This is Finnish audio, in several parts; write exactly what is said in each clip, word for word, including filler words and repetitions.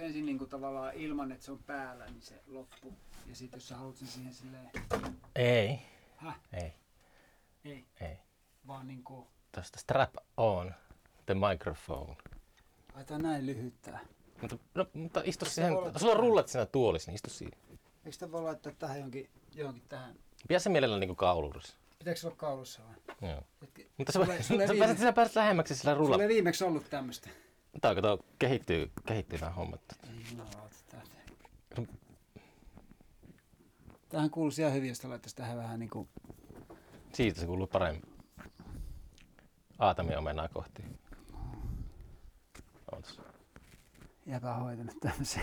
onneksi ensin niin kuin tavallaan ilman, että se on päällä, niin se loppu. Ja sitten jos sä haluat sen siihen silleen... Ei. Häh? Ei. Ei? Ei. Vaan niin kuin... Tuosta strap on the microphone. Aita näin lyhyttää. Mutta, no, mutta istu siihen. Sulla on rullat siinä tuolissa, niin istu siihen. Eikö sitä voi laittaa tähän johonkin, johonkin tähän? Pidä se mielellä niin kuin kauluudessa. Pitääkö se olla kaulussa vai? Joo. Et, mutta sä, sulle, sulle sä viime... pääset, pääset lähemmäksi sillä rullalla. Sulla ei viimeksi ollut tämmöistä. Tää kato, kehittyy, kehittyy nämä hommat. No, otetaan. Tämähän kuuluisi ihan hyvin, jos laittaisi tähän vähän niin kuin... Siitä se kuuluu paremmin. Aatami omenaa kohti. Ootas. Jääpä hoitanut tämmöisen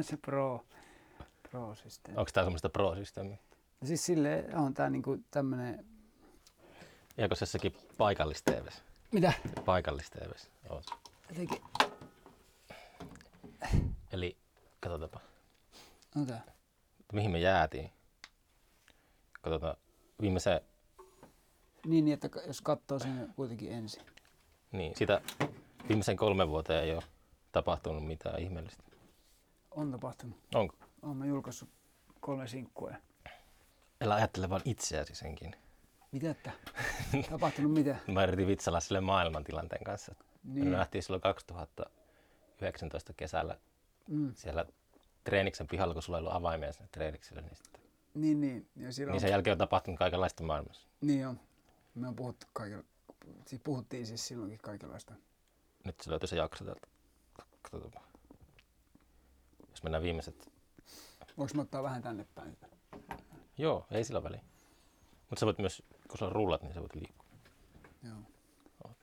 se pro, pro-systeemi. Onko tää semmoista pro-systeemiä? No siis silleen on tää niinku tämmönen... Jääkö sessäkin paikallis-tvs? Mitä? Paikallis-tvs. Ootas. Jotenkin... Eli katsotaanpa. No tää. Mihin me jäätiin? Katsotaan viimeiseen... Niin, niin, että jos katsoo sen kuitenkin ensin. Niin, sitä viimeisen kolmen vuoteen ei ole tapahtunut mitään ihmeellistä. On tapahtunut. Onko? Olen mä julkaissut kolme sinkkua. Älä ajattele vaan itseäsi senkin. Mitä että? Tapahtunut mitä? Mä yritin vitsailla sille maailmantilanteen kanssa. Niin. Me nähtiin silloin kaksituhattayhdeksäntoista kesällä mm. siellä treeniksen pihalla, kun sulla ei ollut avaimia sinne treenikselle. Niin, sitten... niin, niin. Ja silloin... niin sen jälkeen on tapahtunut kaikenlaista maailmassa. Niin on. Me on puhuttu kaikilla, siis puhuttiin siis silloinkin kaikenlaista. Nyt se löytyy se jakso täältä. Katsotaanpa. Jos mennään viimeiset. Voinko mä ottaa vähän tänne päin? Joo, ei sillä väliin. Mutta sä voit myös, kun sulla on rullat, niin sä voit liikkua. Joo. Oot.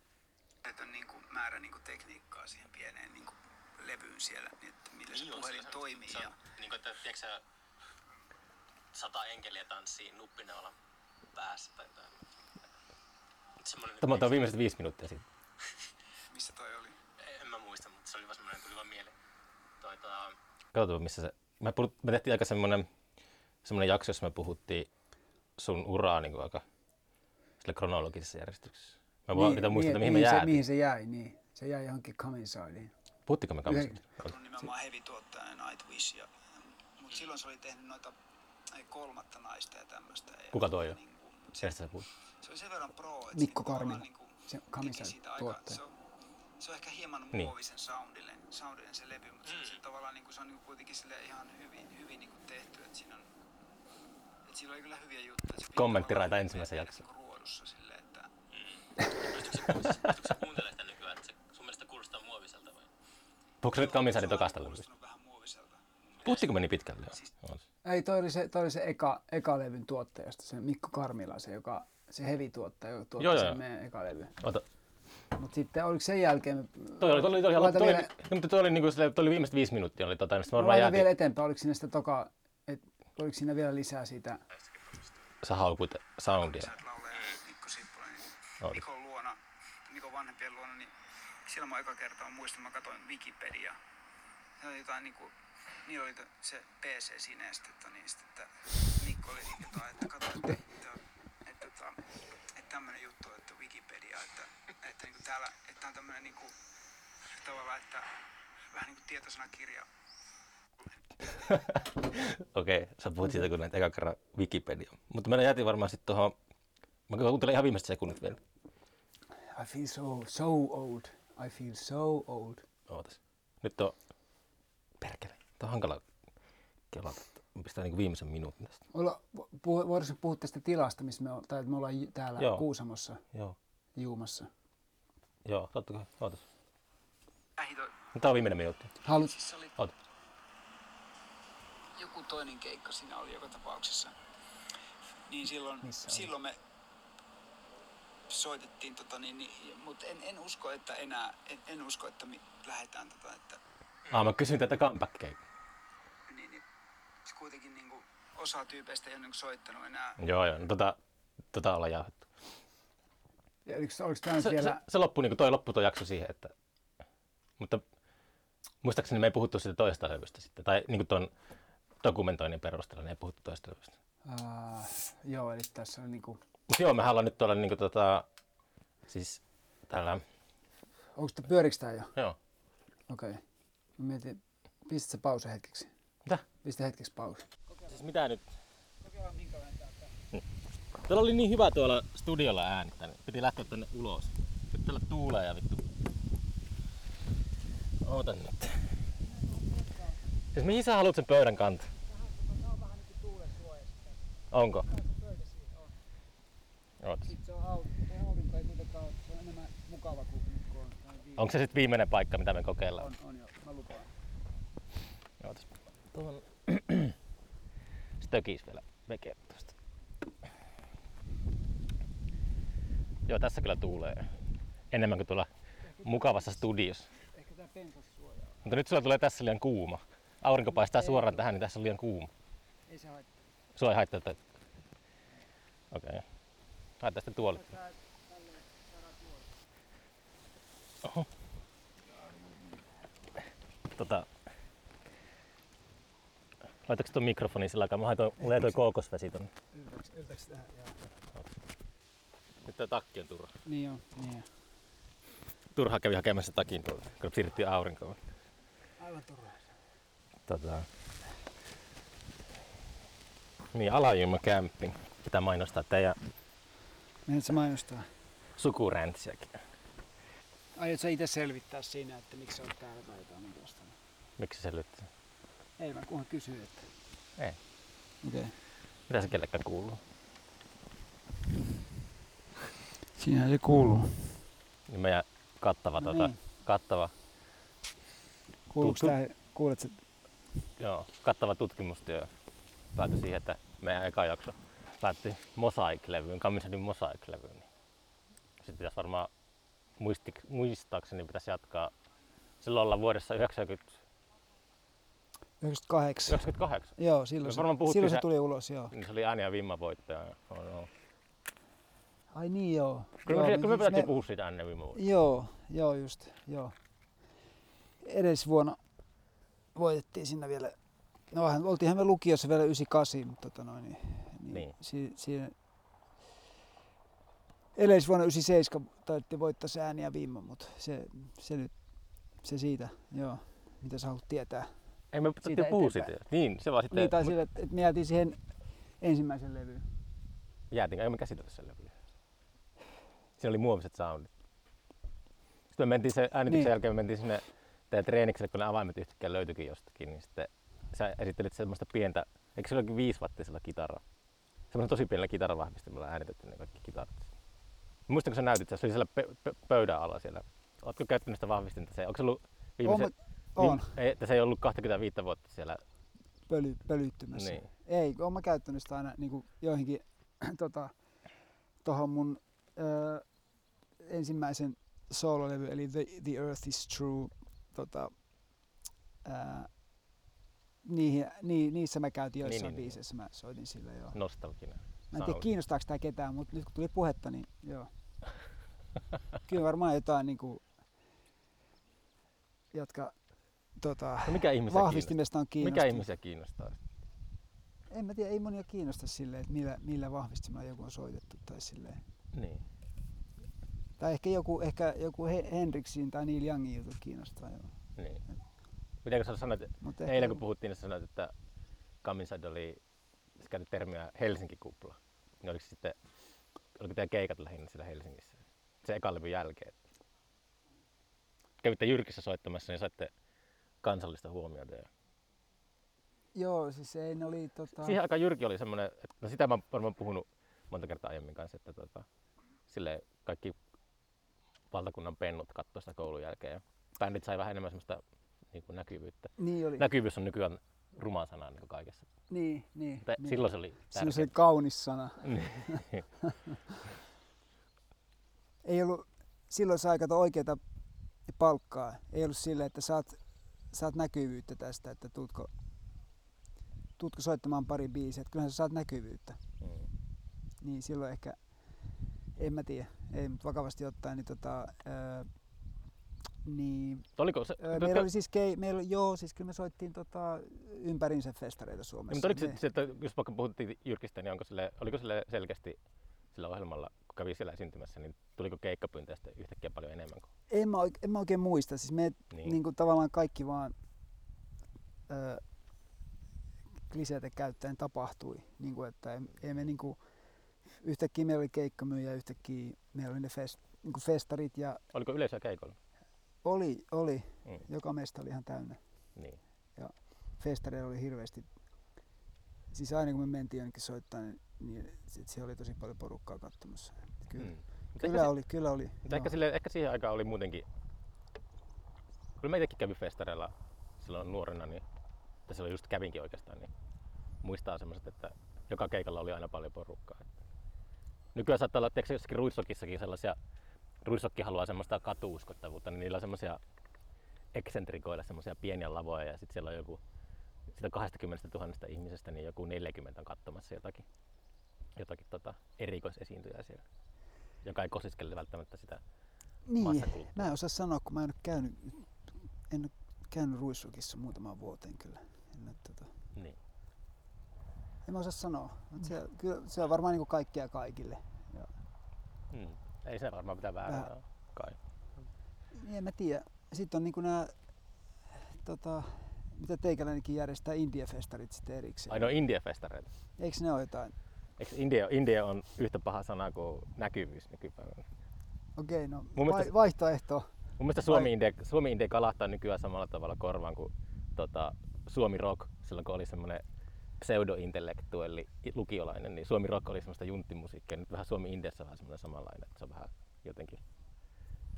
Tätä on niin kuin määrä niin kuin tekniikkaa siihen pieneen niin kuin levyyn siellä, niin että millä se puhelin toimii. Se on, ja... niin kuin, että tiedätkö sä, sata enkeliä tanssii nuppinaulan päässä tai jotain. Tämä on viimeiset viisi minuuttia siitä. Missä toi oli? En mä muista, mutta se oli vaan semmoinen, tuli vaan mieleen. Toitaan... Katsotaan, missä se... Me, puhut, me tehtiin aika semmoinen, semmoinen jakso, jossa me puhuttiin sun uraa niin kuin aika sillä kronologisessa järjestyksessä. Mä voin pitää muistaa, mihin me jäätiin. Mihin se jäi, niin. Se jäi johonkin Cominsideen. Puhuttiinko me Cominsideen? Mä oon nimenomaan heavy-tuottaja Nightwish, ja, mutta silloin se oli tehnyt noita ei, kolmatta naista ja tämmöistä. Kuka toi jo? Niin, se, se oli sen verran pro, että Mikko Karmila, niin se Kamisa-tuottaja. Se, se on ehkä hieman muovisen niin. soundille, soundille se levy, mutta mm. se, se, tavallaan, niin kuin, se on niin kuin, kuitenkin ihan hyvin, hyvin niin kuin tehty. Että siinä, on, että siinä oli kyllä hyviä juttuja. Kommenttiraita ensimmäisen jakson. Niin ruodussa silleen, että... Mm. Pystytkö sä kuuntelemaan sitä nykyään? Että se, sun mielestä kuulostaa muoviselta vai? Puhutko nyt Kamisaiden tokasta levystä? Puhuttiinko meni pitkälle? Ei, toi oli se, toi oli se eka, eka levyn tuottajasta, se Mikko Karmila, se, joka, se heavy-tuottaja, joka tuotti joo, sen joo. meidän eka levyn. Ota. Mut sitten oliko sen jälkeen... Toi oli, toi oli, toi oli, toi oli, vielä... no, toi oli, niinku, sille, toi oli viimeiset viisi minuuttia. Oli tota, no, laita vielä eteenpäin, oliko siinä, sitä toka, et, oliko siinä vielä lisää sitä... Sä haukuit soundia. Sä et laulee Mikko Sippola, niin Mikon luona, Mikon vanhempien luona, niin silloin mä eka kertaa muistan, mä katsoin Wikipediaa. Se oli jotain niinku... Niin oli se P C siinä ja sitten, että, niin, sitten, että Mikko oli jotain, että katso, että, että, että, että tämmöinen juttu, että Wikipedia, että, että, niin täällä, että on tämmöinen niin kuin, tavallaan, että vähän niin kuin tietosanakirja. Okei, okay, sä puhut siitä, kun näet eka kerran Wikipedia. Mutta meidän jäätiin varmaan sitten tuohon, mä kuuntelen ihan viimeiset sekunnit vielä. I feel so, so old. I feel so old. Ootas. Nyt on perkele. Tämä on hankala kelata. Pistää niin viimeisen minuutin tästä. Voidaanko puhua tästä tilasta, missä me, o- tai me ollaan täällä joo. Kuusamossa joo. juumassa? Joo, totta kai. Ootas. Tämä on viimeinen minuutti. Haluat? Siis oli... Joku toinen keikka siinä oli joka tapauksessa. Niin silloin, silloin me soitettiin, tota, niin, niin, mutta en, en usko, että enää, en, en usko, että me lähdetään tätä. Että... Ah, mä kysyin tätä comeback-keikkaa. Niin, niin. Se kuitenkin niinku osa tyypeistä ei ole niinku soittanut enää. Joo, joo. No, tota, tota ollaan jauhettu. Ja oliko, oliko se, vielä... se, se loppui, niinku, toi loppui toi jakso siihen, että... Mutta muistaakseni me ei puhuttu siitä toista levystä sitten. Tai niinku ton dokumentoinnin perusteella, niin ei puhuttu toista levystä. Uh, joo, eli tässä on niinku... Mut joo, mehän ollaan nyt tuolla niinku tota... Siis täällä... Onko sitä pyörikö tää jo? Joo. Okei. Okay. Mietin, Pistä se pause hetkeksi. Mitä? Pistä hetkeksi pause. Siis mitä nyt? Kokeillaan minkälainen täältä. Hmm. Täällä oli niin hyvä tuolla studiolla äänittää, niin piti lähteä tänne ulos. Nyt täällä tuulee ja vittu. Ootan nyt. Siis mihin sä haluat sen pöydän kantaa? Tää on vähän niinku tuulen suojassa. Onko? Sitten se on aurinko, ei kuitenkaan ole. Se on enemmän mukava kuin nyt kun on viimeinen. Onko se sitten viimeinen paikka, mitä me kokeillaan? On, on joo. Mä lupaan. Joo, tässä tuohon... se tökis vielä vekeä tuosta. Joo, tässä kyllä tuulee. Enemmän kuin tuolla ehkä mukavassa studiossa. Ehkä tää pensas suojaa. Mutta nyt sulla tulee tässä liian kuuma. Aurinko paistaa suoraan tähän, niin tässä on liian kuuma. Ei se haittaa. Sulla ei haittaa tätä? Okei. Okay. Haet tästä tuoli. Oho. Tota... Laitaks tuon mikrofonin sillä aikaa? Mä haen toi, mulla ei toi kookosvesi tonne. Yltäks, yltäks tähän? Nyt tää takki on turha. Niin on, niin on. Turha kävi hakemassa takin tuolta, kun siirryttiin aurinkoon. Aivan turhaa. Tota... Niin, Alajumma Camping. Pitää mainostaa teidän... Menet sä mainostaa? Sukuräntsiäkin. Aiotko sä ite selvittää siinä, että miksi sä olet täällä tai jotain tuosta? Miksi sä selvittää? Ei vaan, kunhan kysyy, että... Ei. Okei. Okay. Mitä se kellekään kuuluu? Siinähän se kuuluu. Niin meidän kattava... No tota, niin. Kattava... Kuuluuko tut... tää... Kuulet sä... Joo, kattava tutkimustyö päätyi siihen, että meidän eka jakso päätti Mosaic-levyyn, Kammisadin Mosaic-levyyn. Sitten pitäisi varmaan, muistik- muistaakseni pitäisi jatkaa silloin olla vuodessa yhdeksänkymmentä... yhdeksänkymmentäkahdeksan. yhdeksänkymmentäkahdeksan? Joo, silloin, se, silloin se tuli ulos, joo. Niin se oli ääni- ja vimma-voittaja. Oh, no. Ai niin joo. Kyllä, joo, me, me, kyllä me pitäisi me... puhua siitä ääni- ja vimma-voittajaa. Joo, joo just, joo. Edellisvuonna voitettiin siinä vielä, no vähän, oltiinhan me lukiossa vielä yhdeksänkymmentäkahdeksan, mutta tota noin niin. Niin. Si- siinä edellisvuonna yhdeksänkymmentäseitsemän taidettiin voittaa se ääni ja vimma, mutta se, se nyt, se siitä, joo, mitä sä haluat tietää. Ei me puhuttiin puhua siitä. Niin, se vaan sitten... Niin, tai sille, että me jäätiin siihen ensimmäisen levyyn. Jäätiinkö? Ei me käsitellä sen levyyn. Siinä oli muoviset soundit. Sitten me mentiin sen äänityksen niin. Jälkeen, me mentiin sinne teidän treenikselle, kun ne avaimet yhtäkkiä löytyikin jostakin, niin sitten sä esittelit semmoista pientä, eikö se olekin viisivattisella kitaraa? Semmoinen tosi pienellä kitaravahvistimella äänitetty ne kaikki kitarat. Muistanko sä näytit, se oli siellä pe- pe- pöydän alla siellä. Ootko käyttänyt sitä vahvistinta? Se, onko se ollut viimeisen... On. Ei, se ei ollut kaksikymmentäviisi vuotta siellä... Pöly, pölyttymässä. Niin. Ei, oon mä käyttänyt sitä aina niin joihinkin tuohon tota, mun ö, ensimmäisen soololevy, eli The, The Earth is True. Tota, ö, Niihin, ni, niissä mä käytin joissain niin, niin, biiseissä, niin. Mä soitin sillä joo. Nostalginen. Mä en tiedä kiinnostaako tää ketään, mutta nyt kun tuli puhetta, niin joo. Kyllä varmaan jotain niinku, jotka tota, no vahvistimesta on kiinnostunut. Mikä ihmisiä kiinnostaa? En mä tiedä, ei monia kiinnosta silleen, että millä, millä vahvistimella joku on soitettu tai silleen. Niin. Tai ehkä joku, ehkä joku Henriksin tai Neil Youngin jutut kiinnostaa joo. Niin. Miten sä sanoit, eilen kun puhuttiin, niin sä sanoit, että Kaminside oli, sä käytit termiä Helsinki-kupla. Niin oliko sitten, oliko teidän keikat lähinnä siellä Helsingissä? Sen ekan levyn jälkeen. Kävitte Jyrkissä soittamassa, niin saitte kansallista huomiota. Ja... Joo, siis ei ne oli tota... Siihen aikaan Jyrki oli semmoinen, että, no sitä mä oon varmaan puhunut monta kertaa aiemmin kanssa, että tota, silleen kaikki valtakunnan pennut kattoi sitä koulun jälkeen. Ja bändit sai vähän enemmän semmoista niin kuin näkyvyyttä. Niin oli. Näkyvyys on nykyään ruma sana niin kuin kaikessa. Niin, niin. Te, niin. Silloin se oli tärkeä. Silloin se oli kaunis sana. Ei ollut, silloin sai kato oikeata palkkaa. Ei ollut silleen, että saat, saat näkyvyyttä tästä, että tuutko, tuutko soittamaan pari biisiä. Että kyllähän sä saat näkyvyyttä. Mm. Niin silloin ehkä, en mä tiedä, ei, mutta vakavasti ottaen, niin tota, öö, niin. Oliko se, meillä te... oli siis kei, meillä, joo, siis kyllä me soittiin tota, ympäriinsä festareita Suomessa. Mutta oliko se, että jos vaikka puhuttiin Jyrkistä, niin onko sille, oliko sille selkeästi sillä ohjelmalla, kun kävi siellä esiintymässä, niin tuliko keikkapyyntöjä yhtäkkiä paljon enemmän? Kuin... En, mä, en mä oikein muista. Siis me niin. Niin kuin, tavallaan kaikki vaan ö, kliseitä käyttäen tapahtui. Niin kuin, että ei, ei me, niin kuin, yhtäkkiä meillä oli keikkamyyjä, yhtäkkiä meillä oli ne fest, niin kuin festarit. Ja oliko yleisöä keikolla? Oli, oli. Mm. Joka meistä oli ihan täynnä. Niin. Ja festareilla oli hirveästi. Siis aina kun me mentiin jonnekin soittamaan, niin siellä oli tosi paljon porukkaa katsomassa. Kyllä, mm. kyllä ehkä oli, se, kyllä oli. Ehkä, sille, ehkä siihen aikaan oli muutenkin. Kyllä mä itsekin kävin festareilla silloin nuorena, niin, tai silloin just kävinkin oikeastaan, niin muistaa semmoiset, että joka keikalla oli aina paljon porukkaa. Nykyään saattaa olla, että jossakin Ruisrockissakin sellaisia, Ruisrockki haluaa semmoista katuuskottavuutta, niin niillä on semmoisia eksentrikoilla semmoisia pieniä lavoja ja sitten siellä on joku sitä kaksikymmentätuhatta ihmisestä, niin joku neljäkymmentä on katsomassa jotakin, jotakin tota, erikoisesiintyjää siellä, joka ei kosiskele välttämättä sitä niin, massakulttuuria. Mä en osaa sanoa, kun mä en ole käynyt, en ole käynyt Ruisrockissa muutamaan vuoteen kyllä. En, ole, tota... niin. en mä osaa sanoa, mutta se, kyllä, se on varmaan niin kaikkia kaikille. Ja mm. ei se varmaan pitää väärää Väh... kai. Niin, en mä tiedä. Sitten on niin nämä, tota, mitä teikäläinenkin järjestää India-festarit sitten erikseen. Ai no India-festareita? Eikö ne ole jotain? Eikö India, India on yhtä paha sana kuin näkyvyys nykypäivänä? Okei, no vai, vaihtoehto. Mun mielestä Suomi-India Suomi kalahtaa nykyään samalla tavalla korvaan kuin tota, Suomi-Rock. Silloin kun oli semmoinen pseudo-intellektuelli lukiolainen, niin Suomi-Rock oli semmoista junttimusiikkia. Nyt vähän Suomi-Indiassa on vähän semmoinen samanlainen, että se on vähän jotenkin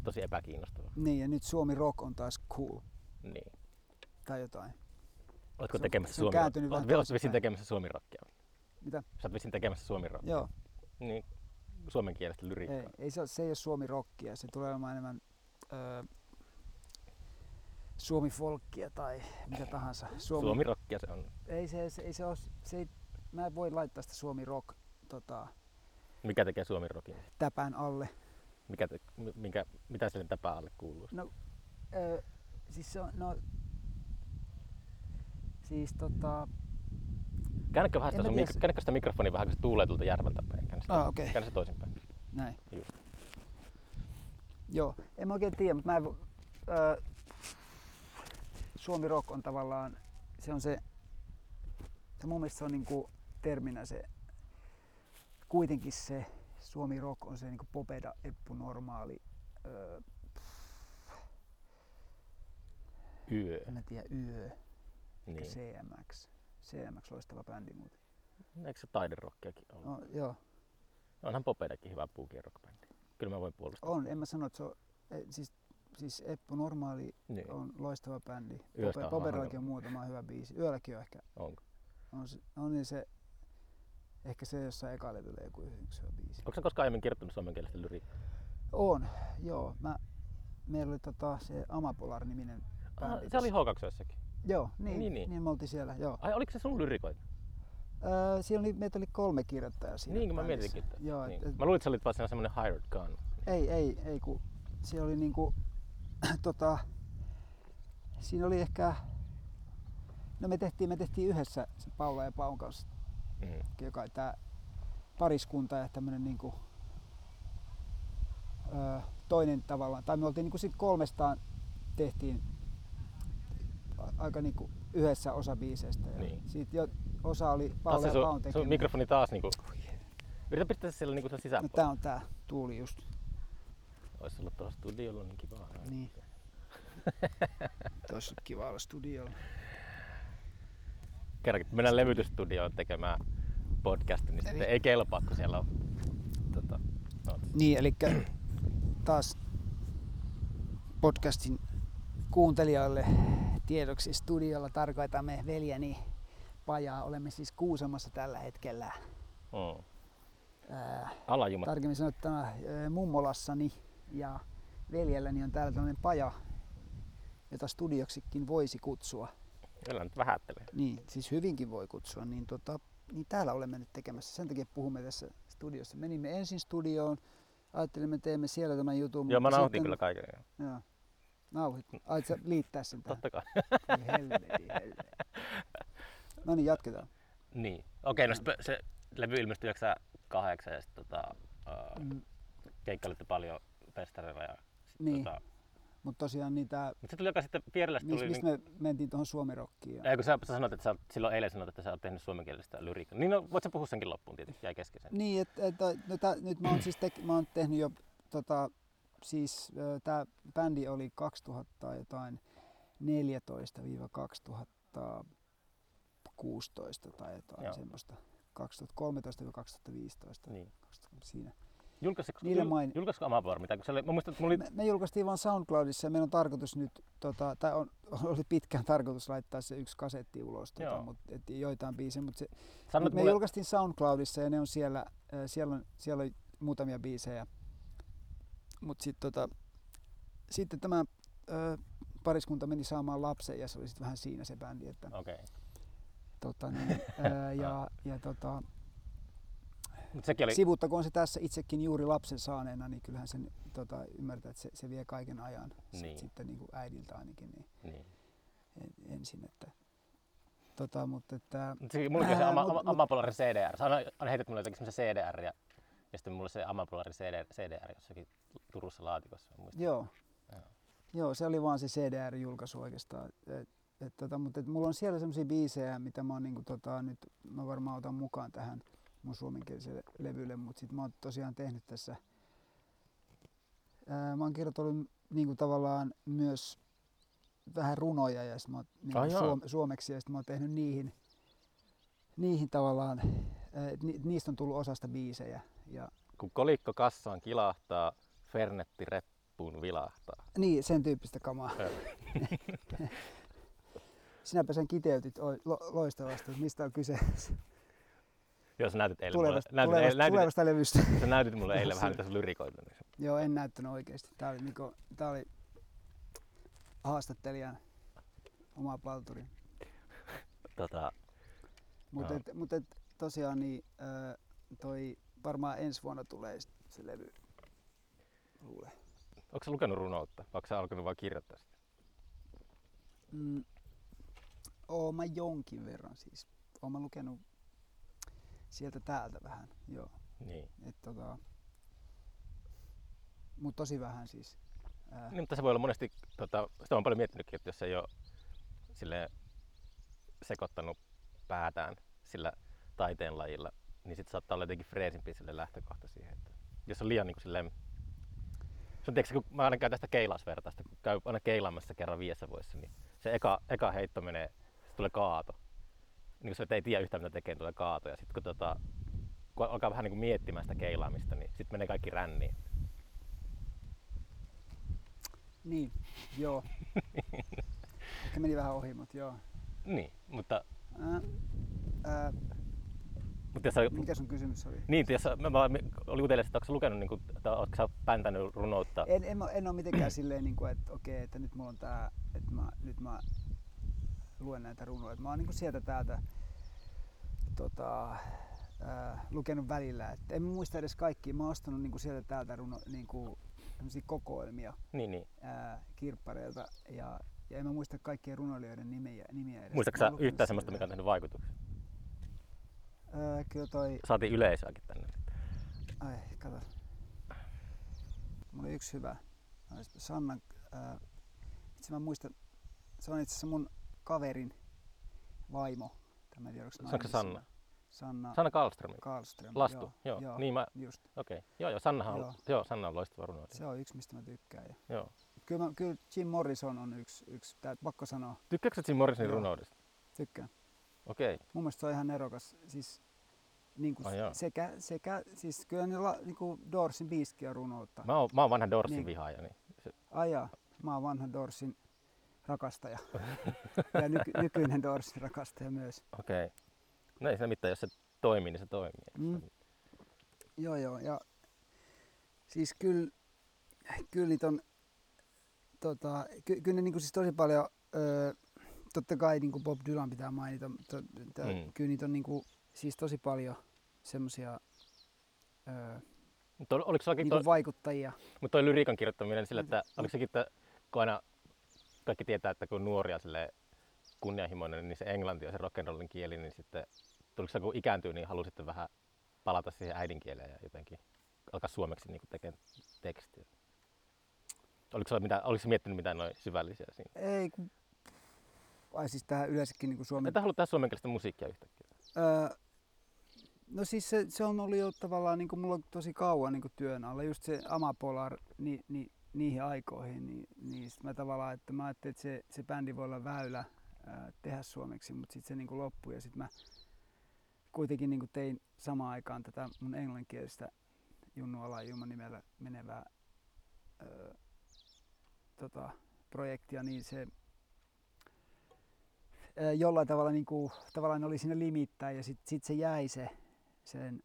tosi epäkiinnostava. Niin, ja nyt Suomi-Rock on taas cool. Niin. Tai jotain. Oletko se, tekemässä Suomi-Rockia? Olet vissiin tekemässä Suomi-Rockia. Mitä? Sä oot vissiin tekemässä Suomi-Rockia. Joo. Niin, suomen kielestä lyriikkaa. Ei, ei se, ole, se ei ole Suomi-Rockia. Se tulee olemaan enemmän öö, Suomi-folkkia tai mitä tahansa. Suomi... Suomi-Rockia se on. Ei se, se, ei se ole. Se ei, mä en voi laittaa sitä Suomi-Rock. Tota, mikä tekee Suomi-Rockin? Täpän alle. Mikä te, minkä, mitä sille täpän alle kuuluu? No, öö, siis se on... No, Siis tota... Käännäkö vähän sitä, tiedä... mik... sitä mikrofonia vähän, kun se tuulee tuolta järveltä päin. Käännä ah, okay. se toisinpäin. Näin. Just. Joo, en mä oikein tiedä, mutta mä en... Äh... Suomi Rock on tavallaan... Se on se... se mun mielestä se on niinku terminä se... Kuitenkin se Suomi Rock on se niinku Popeda, Eppu Normaali... Äh... Yö. En mä tiedä, Yö. Niin. C M X. C M X loistava bändi muuten. Eikö se taiderockiakin ole? No, joo. Onhan Popedakin hyvä puukien rockbändi. Kyllä mä voin puolustaa. On, en mä sano, että se on... Siis, siis Eppu Normaali niin. on loistava bändi. Pope, Popedallakin on muutama hyvä biisi. Yölläkin on ehkä. Onko? On, on niin se... Ehkä se jossain eka levyllä joku yksi hyvä biisi. Onko sä koskaan aiemmin kirjoittanut suomenkielistä lyriikkaa? On, joo. Mä, meillä oli tota, se Amapolar-niminen bändi. Ah, se oli H kaksi -jossakin. Joo, niin, niin, niin. niin me oltiin siellä, joo. Ai oliko se sun lyrikoita? Öö, siellä oli, meitä oli kolme kirjoittajaa siinä. Niin kuin mä mietinkin. Joo, niin. et, mä luulin, että sä olit vaan semmoinen hired gun. Ei, ei, ei, kun siellä oli niinku, tota, siinä oli ehkä, no me tehtiin, me tehtiin yhdessä se Paula ja Paun kanssa, mm. joka oli tää pariskunta ja tämmönen niinku, öö, toinen tavallaan, tai me oltiin niinku sit kolmestaan tehtiin aika niinku yhdessä osa biiseistä. Niin. Siitä jo osa oli Paula ja Paun tekeminen. Se on mikrofoni taas niinku. Yritä pistää se siellä niinku sen sisäpuolella. No tää on tää tuuli just. Ois ollut tuolla studiolla niin kivaa. Niin. Tois on kiva olla studiolla. Kerrankin mennään levytysstudioon tekemään podcastia, niin eli... sitten ei kelpaa, kun siellä on tota, no. Niin, elikkä taas podcastin kuuntelijoille tiedoksi studiolla tarkoitamme veljeni pajaa. Olemme siis Kuusamossa tällä hetkellä. Mm. Ää, tarkemmin sanottuna mummolassani ja veljelläni on täällä tämmöinen paja, jota studioksikin voisi kutsua. Kyllä nyt vähättelee. Niin, siis hyvinkin voi kutsua. Niin, tota, niin täällä olemme nyt tekemässä. Sen takia puhumme tässä studiossa. Menimme ensin studioon. Ajattelimme, että teemme siellä tämän jutun. Joo, mä nautin sitten... kyllä kaiken. Joo. Nauhit. Aiot sä liittää sen tähän? Totta kai. Helvetin helvetin. No niin, jatketaan. Niin. Okei, no se, se levy ilmestyi yhdeksänkymmentäkahdeksan ja sit tota, uh, mm. keikkailitte paljon festareilla ja sit, niin. tota, Mutta tosiaan niin tää... Mut se tuli joka sitten Pierlästä tuli... Mistä niin... me mentiin tuohon suomirokkiin. Ja... Eikö sä, sä sanoit, että sä, silloin eilen sanoit, että sä oot tehnyt suomenkielistä lyriikkaa. Niin no, voit sä puhua senkin loppuun tietysti, jäi kesken sen. Niin, että et, no, nyt mä oon siis te, mä oon tehnyt jo tota... Siis tää bändi oli kaksituhatta jotain neljätoista kaksituhattakuusitoista tai jotain. Joo. Semmoista. kaksituhattakolmetoista kaksituhattaviisitoista. Niin. Siinä. Julkaisiko main... Amapola mitään? Oli... Me, me julkaistiin vaan SoundCloudissa ja meillä on tarkoitus nyt, tota, tai on, oli pitkään tarkoitus laittaa se yksi kasetti ulos, tota, mut, et, joitain biisejä, mutta mut me mulle... julkaistiin SoundCloudissa ja ne on siellä, äh, siellä, on, siellä on muutamia biisejä. Mut sit, tota, sitten tämä äh, pariskunta meni saamaan lapsen ja se oli sitten vähän siinä se bändi. Että, okay. tota, niin, äh, ja, ja, tota, Oli... Sivuttakoon se tässä itsekin juuri lapsen saaneena, niin kyllähän sen tota, ymmärtää, että se, se vie kaiken ajan niin. Sitten niin kuin äidiltä ainakin niin niin. En, ensin. Että, tota, mutta, että, mulla oli se ama, ama, Amapolari C D R. Sä aina heitit mulle jotakin semmoisen C D R ja, ja sitten mulla oli se Amapolari C D R jossakin Turussa laatikossa. Joo. Joo. Joo, se oli vaan se C D R-julkaisu oikeastaan. Et, et, tota, mutta et, mulla on siellä semmoisia biisejä, mitä mä, oon, niin kuin, tota, nyt, mä varmaan otan mukaan tähän mun suomenkieliselle levylle, mutta sit mä oon tosiaan tehnyt tässä, ää, mä oon kirjoittanut niinku tavallaan myös vähän runoja ja sit mä oon niinku suom, suomeksi ja sit mä oon tehnyt niihin, niihin tavallaan, ää, ni, niistä on tullut osasta biisejä. Ja... Kun kolikko kassaan kilahtaa, fernetti reppuun vilahtaa. Niin, sen tyyppistä kamaa. Sinäpä sen kiteytit lo, loistavasti, mistä on kyse. Joo, sä näytit eilen tulevasta, mulle, tulevasta, eilen, näytit, tulevasta levystä. Sä näytit mulle eilen vähän tässä lyrikoita. Joo, en näyttänyt oikeesti. Tää oli, Mikko, tää oli haastattelijan oma palturi. Tota, mut no. et, mut et, tosiaan niin, toi varmaan ensi vuonna tulee se levy. Luulen. Ootko sä lukenut runoutta? Vai ootko sä alkanut vaan kirjoittaa sitä? Mm, oon mä jonkin verran siis. Oon mä lukenut sieltä täältä vähän, joo. Niin. Et, tota, mut tosi vähän siis. Ää... Niin, mutta se voi olla monesti, tota, sitä olen paljon miettinytkin, että jos ei ole silleen sekoittanut päätään sillä taiteen lajilla, niin sit saattaa olla jotenkin freesimpi sille lähtökohta siihen. Että jos on liian niin kuin silleen... Se on tietysti, kun mä aina käyn tästä keilausvertaista, kun käy aina keilaamassa kerran viidessä vuodessa, niin se eka, eka heitto menee, se tulee kaato. Niin kun ei tiedä yhtään mitä tekee, tulee kaato ja sitten kun, tota, kun alkaa vähän niin kuin miettimään sitä keilaamista, niin sitten menee kaikki ränniin. Niin, joo. Ehkä meni vähän ohi, mutta joo. Niin, mutta... Ää, ää, mutta jos sä, mikä sun kysymys oli? Niin, jos sä, mä, mä olin utelias, että ootko sä lukenut, niin kuin, tai ootko sä päntänyt runoutta? En, en, en ole mitenkään silleen, niin kuin, että okei, okay, että nyt mulla on tää, että mä, nyt mä... luen näitä runoja. Mä oon niinku sieltä täältä tota, ää, lukenut välillä. Et en muista edes kaikkia. Mä oon ostanut niinku sieltä täältä runo, niinku, kokoelmia niin, niin. Ää, kirppareilta. Ja, ja en mä muista kaikkien runoilijoiden nimiä, nimiä edes. Muistatko sä yhtään semmoista, mikä on tehnyt vaikutuksen? Ää, kyllä toi... Saatiin yleisöäkin tänne. Ai, kato. Mulla oli yksi hyvä. Sanna... Ää, itse mä muistan... Se on itse asiassa mun... kaverin vaimo. Tämä ei tiedä, onko Sanna? Sanna, Sanna Karlström. Karlström. Lastu. Joo, joo. joo. Niin mä. Just. Okei. Okay. Joo, joo, Sannahan joo. On. Joo, Sanna on loistava runoilija. Se on yksi mistä mä tykkään ja. Joo. Kyllä, mä, kyllä Jim Morrison on yksi yksi tää pakko sanoa. Tykkääksä Jim Morrisonin runoudesta? Tykkään. Okei. Okay. Mun mielestä se on ihan nerokas. Siis niinku oh, sekä sekä siis kyllä ne niinku Doorsin biiskin on runoutta. Mä oon, mä oon vanha Doorsin niin. vihaaja niin. Se... Ai jaa. Mä oon vanha Doorsin rakastaja. Ja nyky, nykyinen Doorsin rakastaja myös. Okei. Okay. No ei se mitään, jos se toimii, niin se toimii. Mm. Joo joo. Ja siis kyllä, kyllä niitä on, tota, ky, kyllä ne niinku siis tosi paljon, ö, totta kai niinku Bob Dylan pitää mainita, mutta to, mm. kyllä niitä on niinku, siis tosi paljon semmosia ö, Tol, niinku toi, vaikuttajia. Mutta toi lyriikan kirjoittaminen sillä, että oliko sekin, että kun aina kaikki tietää, että kun nuoria sille kunnianhimoinen, niin se englanti on se rock'n'rollin kieli, niin sitten tuliko se, kun ikääntyy, niin haluaa sitten vähän palata siihen äidinkieleen ja jotenkin alkaa suomeksi niin tekemään tekstiä? Oliko, mitä, oliko miettinyt mitään noin syvällisiä siinä? Ei, kun... Ai siis tähän yleensäkin niin suomen... Etä halua tehdä suomenkielistä musiikkia yhtäkkiä? Öö, no siis se, se on ollut jo tavallaan, niin kuin mulla on tosi kauan niin kuin työn alla, just se Amapola ni, ni, niihin aikoihin, niin, niin sit mä tavallaan, että mä ajattelin, että se, se bändi voi olla väylä ää, tehdä suomeksi, mutta sitten se niin kuin loppui ja sitten mä kuitenkin niin kuin tein samaan aikaan tätä mun englanninkielistä Junnu Alajuman nimellä menevää ää, tota, projektia, niin se jollain tavalla niin kuin, tavallaan oli siinä limittäin ja sitten sit se jäi se sen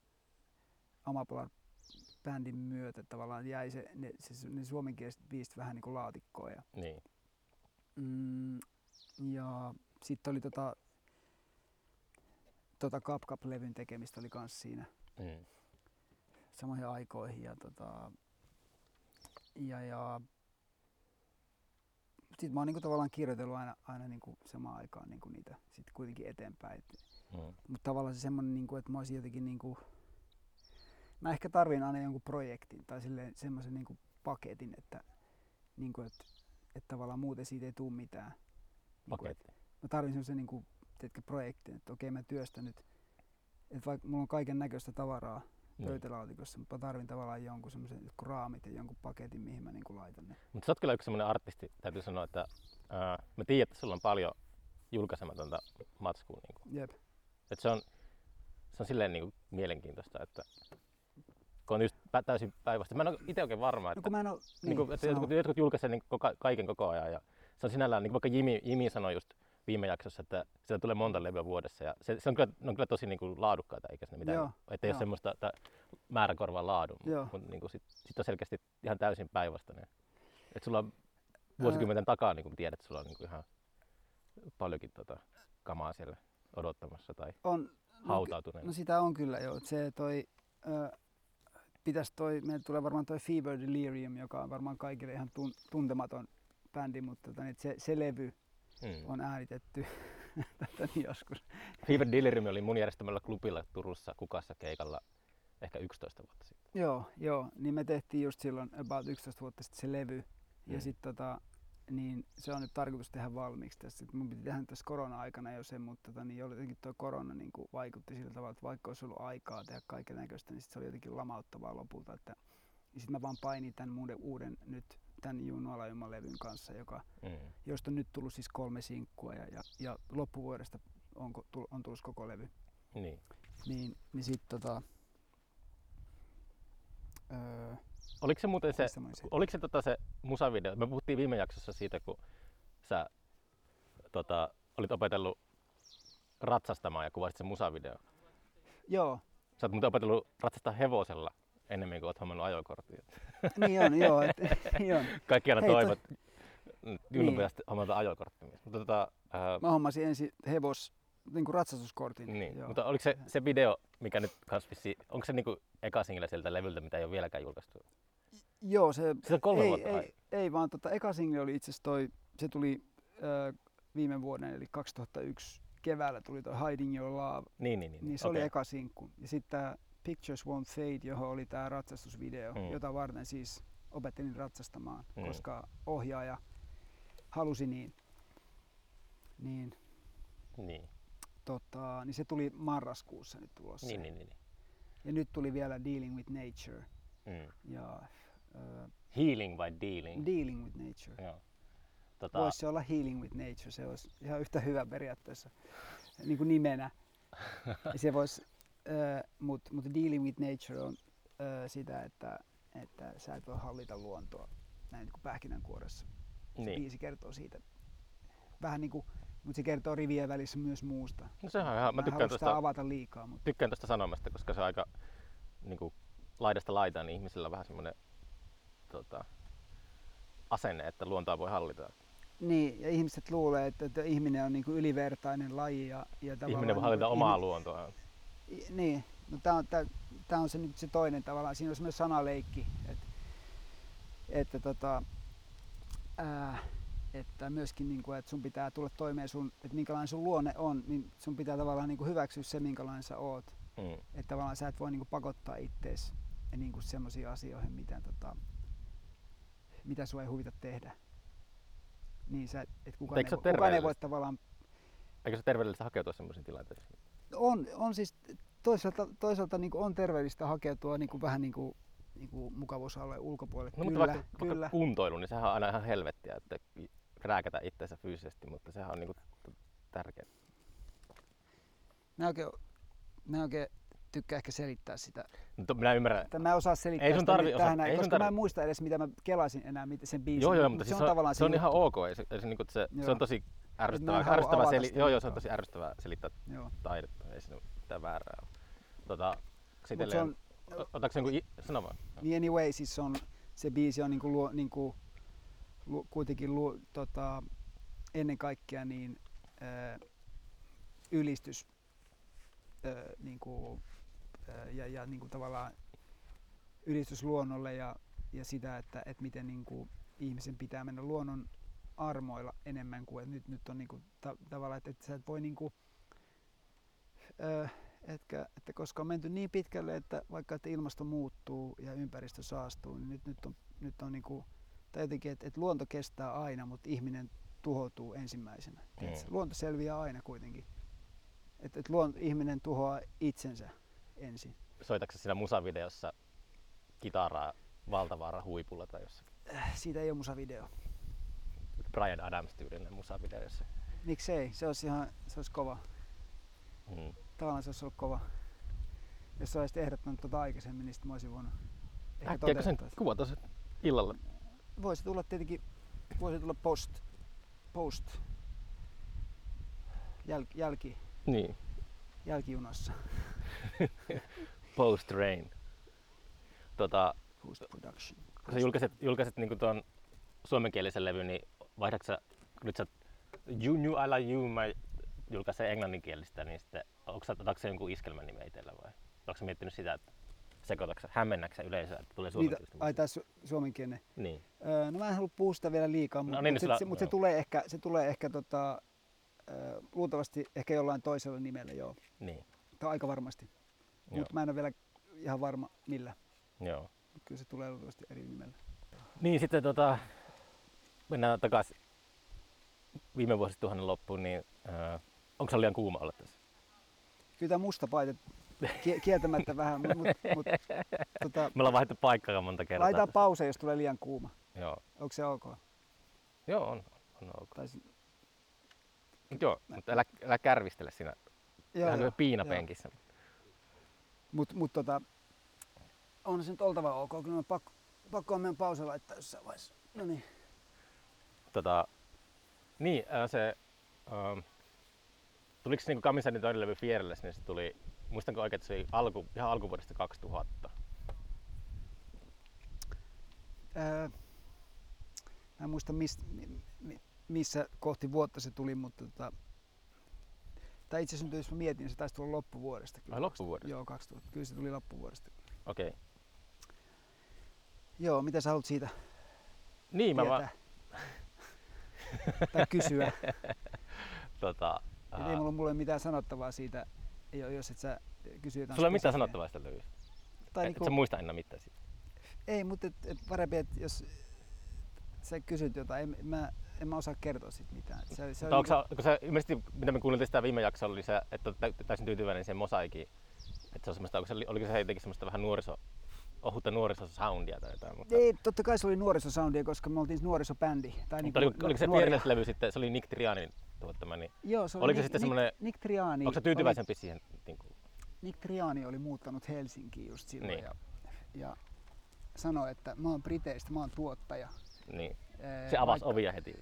Amapola-bändin myötä tavallaan jäi se, ne, se, ne suomenkieliset biisit vähän niin kuin laatikkoon. Ja, niin. Mm, ja sitten oli tota, tota Cup Cup-levyn tekemistä oli kans siinä mm. samoihin aikoihin ja tota, ja, ja sitten mä oon niinku tavallaan kirjoitellut aina, aina niinku samaan aikaan niinku niitä sitten kuitenkin eteenpäin. Et, mm. Mutta tavallaan se semmonen, niinku, että mä oisin jotenkin niinku... Mä ehkä tarvin aina jonkun projektin tai semmoisen niinku paketin, että niinku, et, et tavallaan muuten siitä ei tuu mitään. Paketti? Niinku, mä tarvin semmoisen niinku, projektin, että okei mä työstän nyt, että vaikka mulla on kaiken näköistä tavaraa pöytälaatikossa, mutta tarvin tavallaan jonkun semmoisen jotkut raamit ja jonkun paketin, mihin mä niinku laitan ne. Mutta sä oot kyllä yksi semmoinen artisti, täytyy sanoa, että ää, mä tiedän, että sulla on paljon julkaisematonta matskua. Niinku. Jep. Et se on, se on silleen niinku mielenkiintoista, että kun on just pä, täysin päinvastoin. Mä en ole itse oikein varma, että, no, ole, niinku, niin, että jotkut, jotkut julkaisee niinku koko, kaiken koko ajan. Ja se on sinällään, niinku vaikka Jimi, Jimi sanoi just viime jaksossa, että sieltä tulee monta levyä vuodessa ja se, se on kyllä, ne on kyllä tosi niinku laadukkaita eikä sinne mitään, joo, ettei joo. ole semmoista määräkorvaa laadun, mutta niinku sit, sit on selkeästi ihan täysin päinvastainen. Et sulla on vuosikymmenten Ää... takaa, niin kuin tiedät, sulla on niinku ihan paljonkin tota, kamaa siellä odottamassa tai on, hautautuneena. No sitä on kyllä joo, se toi, äh, pitäis toi, meille tulee varmaan toi Fever Delirium, joka on varmaan kaikille ihan tun, tuntematon bändi, mutta tota, se, se levy, Mm. on äänitetty tätä joskus. Fever Delirium oli mun järjestämällä klubilla Turussa Kukassa keikalla ehkä yksitoista vuotta sitten. Joo, joo, niin me tehtiin just silloin about yksitoista vuotta sitten se levy mm. ja sitten tota, niin se on nyt tarkoitus tehdä valmiiksi tässä. Mun piti tehdä tässä korona-aikana jo sen, mutta tota, niin jotenkin tuo korona niin kuin vaikutti sillä tavalla, että vaikka olisi ollut aikaa tehdä kaiken näköistä, niin sit se oli jotenkin lamauttavaa lopulta. Että, niin sitten mä vaan painin tämän muuden uuden nyt tämän Junnu Alajuman levyn kanssa, joka, mm. josta on nyt tullut siis kolme sinkkua ja, ja, ja loppuvuodesta on, on tullut koko levy. Niin. Niin, niin sit tota... Öö, oliko se muuten se, oliko se, tota, se musavideo? Me puhuttiin viime jaksossa siitä, kun sä tota, olit opetellut ratsastamaan ja kuvasit sen musavideon. Joo. Sä oot muuten opetellut ratsastaa hevosella. Ennemmin kuin olet hommannut ajokorttia. Niin on, joo. Et, joo. Kaikki aina toivot. Toi... Junnu pitäisi niin. hommata ajokorttia. Mutta tota, ää... Mä hommasin ensin hevos, niinku ratsastuskortin. Niin. Mutta oliko se, se video, mikä nyt kans vissi, onko se niinku eka single sieltä levyltä, mitä ei ole vieläkään julkaistu? Joo, se, se on kolme ei, vuotta ei, ei vaan tota, eka single oli itse asiassa toi, se tuli äh, viime vuoden, eli kaksituhattayksi keväällä tuli toi Hiding Your Love. Niin, niin, niin. niin se okay. oli eka sinkku. Ja sitten Pictures Won't Fade, johon oli tämä ratsastusvideo, mm. jota varten siis opettelin ratsastamaan, mm. koska ohjaaja halusi niin. Niin. Niin. Tota, niin se tuli marraskuussa nyt tulossa. Niin, niin, niin. Ja nyt tuli vielä Dealing with Nature. Mm. Ja, äh, healing vai dealing? Dealing with Nature. Joo. Tota... Voisi se olla Healing with Nature, se olisi ihan yhtä hyvä periaatteessa niin kuin nimenä. Se voisi... Uh, mutta mut Dealing with Nature on uh, sitä, että, että sä et voi hallita luontoa näin niin kuin pähkinänkuoressa. Se niin. biisi kertoo siitä vähän niinku, mutta se kertoo rivien välissä myös muusta. No sehän on ihan, mä, mä tykkään tuosta avata liikaa, mutta tykkään tuosta sanomasta, koska se on aika niinku laidasta laitaan niin ihmisillä on vähän semmoinen tota, asenne, että luontoa voi hallita. Niin, ja ihmiset luulee, että, että ihminen on niinku ylivertainen laji ja, ja ihminen voi hallita niin, omaa ihminen... luontoa. Niin, no tää on, tää, tää on se, nyt se toinen tavallaan, siinä on semmoinen sanaleikki, että, että, tota, ää, että myöskin niinku, että sun pitää tulla toimeen sun, että minkälainen sun luonne on, niin sun pitää tavallaan niinku hyväksyä se, minkälainen sä oot. Mm. Että tavallaan sä et voi niinku pakottaa ittees niinku semmoisiin asioihin, mitä, tota, mitä sua ei huvita tehdä. Niin sä, et kukaan, ei, kukaan ei voi tavallaan... Eikö se terveellistä hakeutua semmoisiin tilanteisiin? On, on siis toisaalta, toisaalta niin kuin on terveellistä hakeutua niin kuin vähän niin kuin, niin kuin mukavuusalueen ulkopuolelle. No, kyllä, mutta vaikka, kyllä. Vaikka kuntoilu, niin sehän on aina ihan helvettiä, että rääkätä itseensä fyysisesti, mutta sehän on niin kuin tärkeää. Mä oikein, mä oikein tykkään ehkä selittää sitä. No, minä ymmärrän. Että mä en osaa selittää ei sitä tarvi, osa, tähän näin, koska tarvi. Mä en muista edes mitä mä kelasin enää sen biisin. Joo, joo, mutta se, siis on, on, se on ihan ok. Se, se, niin se, se on tosi ärsyttävää, ärsyttävää seli- joo, joo, se on tosi ärsyttävää selittää joo. taidetta. Ei siinä mitään väärää ole. Tota, on, otatko se niin kuin, sano vaan. Niin anyway, siis se, on, se biisi on niin kuin luo, niin kuin, luo, kuitenkin luo, tota, ennen kaikkea niin, ö, ylistys. Öö, niinku, öö, ja, ja niinku tavallaan ylistys luonnolle ja, ja sitä, että et miten niinku ihmisen pitää mennä luonnon armoilla enemmän kuin et nyt, nyt on niinku ta- tavallaan, että et sä et voi niinku, öö, etkä, että koska on menty niin pitkälle, että vaikka että ilmasto muuttuu ja ympäristö saastuu, niin nyt, nyt on, nyt on niinku, tai jotenkin, että et luonto kestää aina, mutta ihminen tuhoutuu ensimmäisenä. Mm. Luonto selviää aina kuitenkin. Että et luon ihminen tuhoaa itsensä ensin. Soitaksä siinä musavideossa kitaraa Valtavaara huipulla tai jossakin? Äh, siitä ei ole musavideo. Brian Adams-tyylinen musavideo jossakin. Miksei? Se olisi ihan, se olisi kova. Hmm. Tavallaan se olisi ollut kova. Jos sä olisit ehdottanut tuota aikaisemmin, niin sit mä olisin voinut ehkä äkkiä, toteuttaa. Äkkiäkö sen kuva tuossa illalla? Voisi tulla tietenkin, voisi tulla post, post, Jäl, jälki. Niin. Jälkijunassa. Post Rain. Tota, Post Production. Kun sä julkaiset, julkaiset niinku tuon suomenkielisen levyn, niin vaihdatko sä, nyt sä You New I Like You, mä julkaisen englanninkielistä, niin sitten otatko sä jonkun iskelmän nimen itsellä vai? Oletko sä miettinyt sitä, että sekoitatko sä, hämmennätkö sä yleisöä, että tulee suomenkielistä? Niitä, ai tässä suomenkielinen. Niin. Öö, no mä en halua puhua sitä vielä liikaa, no, mutta niin, mut niin, se, no. mut se tulee ehkä, se tulee ehkä tota, luultavasti ehkä jollain toisella nimellä, joo. Niin. Tai aika varmasti. Mutta mä en ole vielä ihan varma millä. Joo. Kyllä se tulee luultavasti eri nimellä. Niin sitten tota, mennään takaisin viime vuosituhannen loppuun, niin äh, onko se liian kuuma olla tässä? Kyllä tämä musta paita kieltämättä vähän, mutta... Mut, mut, tota, me ollaan vaihdettu paikkaa monta kertaa. Laitetaan pause, jos tulee liian kuuma. Joo. Onko se ok? Joo, on, on ok. Taisi, joo, mutta älä, älä kärvistele siinä. Vähän piinapenkissä. Mutta mut tota, on se nyt oltava ok. Kyllä on pakko, pakko on meidän pause laittaa jossain vaiheessa. No niin. Tota, niin, äh, se... Ähm, tuliko se niinku Kamisadin toinen levy Fierelles, niin se tuli... Muistanko oikein, että se oli alku, ihan alkuvuodesta kaksituhatta? Äh, mä en muista mistä... Mi, mi, missä kohti vuotta se tuli, mutta tota, tai itse asiassa jos mä mietin, niin se taisi tulla loppuvuodesta. Ai loppuvuodesta? Joo, kaksituhatta. Kyllä se tuli loppuvuodesta. Okei. Okay. Joo, mitä sä haluat siitä niin, tietää? Mä vaan... tai kysyä. tota, ei mulla, mulla ole mitään sanottavaa siitä, jos et sä kysy jotain. Sulla ei mitään sanottavaa sitä löytyy? Et, niinku... et sä muista enää mitään siitä? Ei, mutta et, et parempi, että jos sä kysyt jotain. En, mä... En mä osaa kertoa siitä mitään. Se, se onko niinku... sä, kun sä ilmeisesti, mitä me kuunneltiin sitä viime jaksolla, oli se, että olet täysin tyytyväinen siihen mosaikiin. Että se on oliko se jotenkin semmoista vähän nuoriso, ohutta nuorisosoundia tai jotain? Mutta... Ei, totta kai se oli nuorisosoundia, koska me oltiin nuorisobändi. Tai niinku, oliko, oliko se nuori... levy sitten, se oli Nick Trianin tuottama, niin joo, se oli oliko Nick, se sitten semmoinen, Nick Triani, onko sä tyytyväisempi oli... siihen? Niin kuin... Nick Triani oli muuttanut Helsinkiin just silloin niin. ja, ja sanoi, että mä oon Briteistä, mä oon tuottaja. Niin. Se avasi vaikka, ovia heti.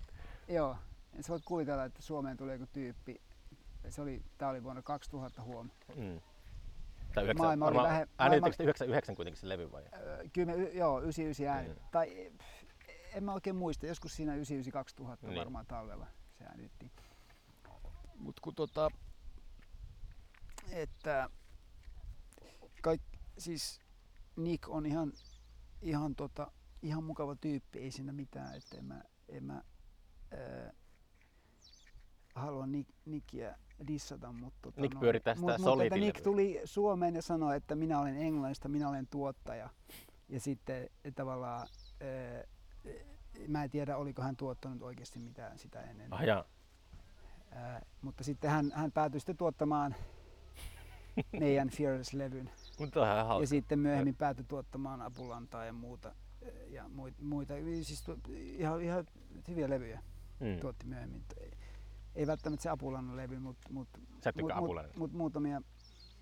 Joo. Sä voit kuvitella, että Suomeen tuli joku tyyppi. Se oli, tää oli vuonna kaksituhatta huom. Mm. Maailma oli vähän... Äänittekö te yhdeksänkymmentäyhdeksän kuitenkin se levy vai? Kyllä me, joo, yhdeksänkymmentäyhdeksän ääni. Mm. Tai en mä oikein muista, joskus siinä yhdeksänkymmentäyhdeksän kaksituhatta niin. varmaan talvella se äänitettiin. Mut kun tota... Että... Kaik, siis Nick on ihan... ihan tota, ihan mukava tyyppi, ei siinä mitään, että en mä, en mä ää, halua Nick, Nickiä dissata, mutta, tota, Nick, no, pyörittää sitä mut, mut, että Nick tuli Suomeen ja sanoi, että minä olen englannista, minä olen tuottaja. Ja sitten tavallaan ää, Mä en tiedä, oliko hän tuottanut oikeasti mitään sitä ennen. Ah, Ää, mutta sitten hän, hän päätyi sitten tuottamaan meidän Fearless-levyn. Ja sitten myöhemmin päätyi tuottamaan Apulantaa ja muuta. Ja muita. Siis tu- ihan, ihan hyviä levyjä mm. tuotti myöhemmin. Ei välttämättä se Apulannan levy, mutta mut, mut, mut, muutamia.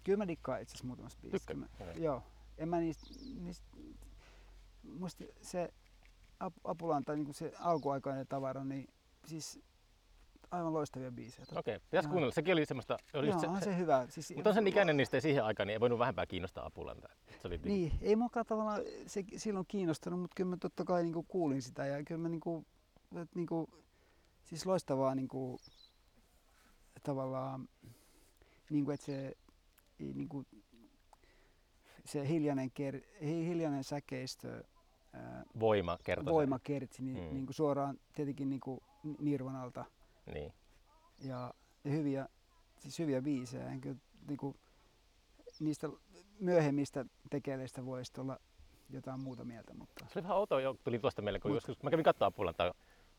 Kyllä mä dikkaan itse asiassa muutamasta biisistä. Mä, joo. En mä niistä, niistä, musta se Apulanta, niin kuin se alkuaikainen tavara, niin siis aivan loistavia biisejä. Okei, pitäisi kuunnella. Sekin oli semmoista... Oli joo, se, on se hyvä. Siis, mutta on sen ikäinen, niin sitten siihen aikaan niin ei voinut vähempää kiinnostaa Apulanta. Se oli niin, ei mukaan tavallaan se silloin kiinnostanut, mutta kyllä mä totta kai niin kuin kuulin sitä. Ja kyllä mä niin kuin, niin kuin, siis loistavaa niin kuin, tavallaan, niin kuin, että se... Niin kuin, se hiljainen, ker, hiljainen säkeistö, ää, voima, voima kertsi niin, mm. niin kuin suoraan tietenkin niin kuin Nirvanalta niin. ja, ja hyviä, siis hyviä biisejä. Enkä, niin kuin, niistä myöhemmistä tekeleistä voisi olla jotain muuta mieltä. Mutta... Se oli vähän outoa, jo tuli tuosta meille, kun Mut... joskus, mä kävin katsoa Apulantaa,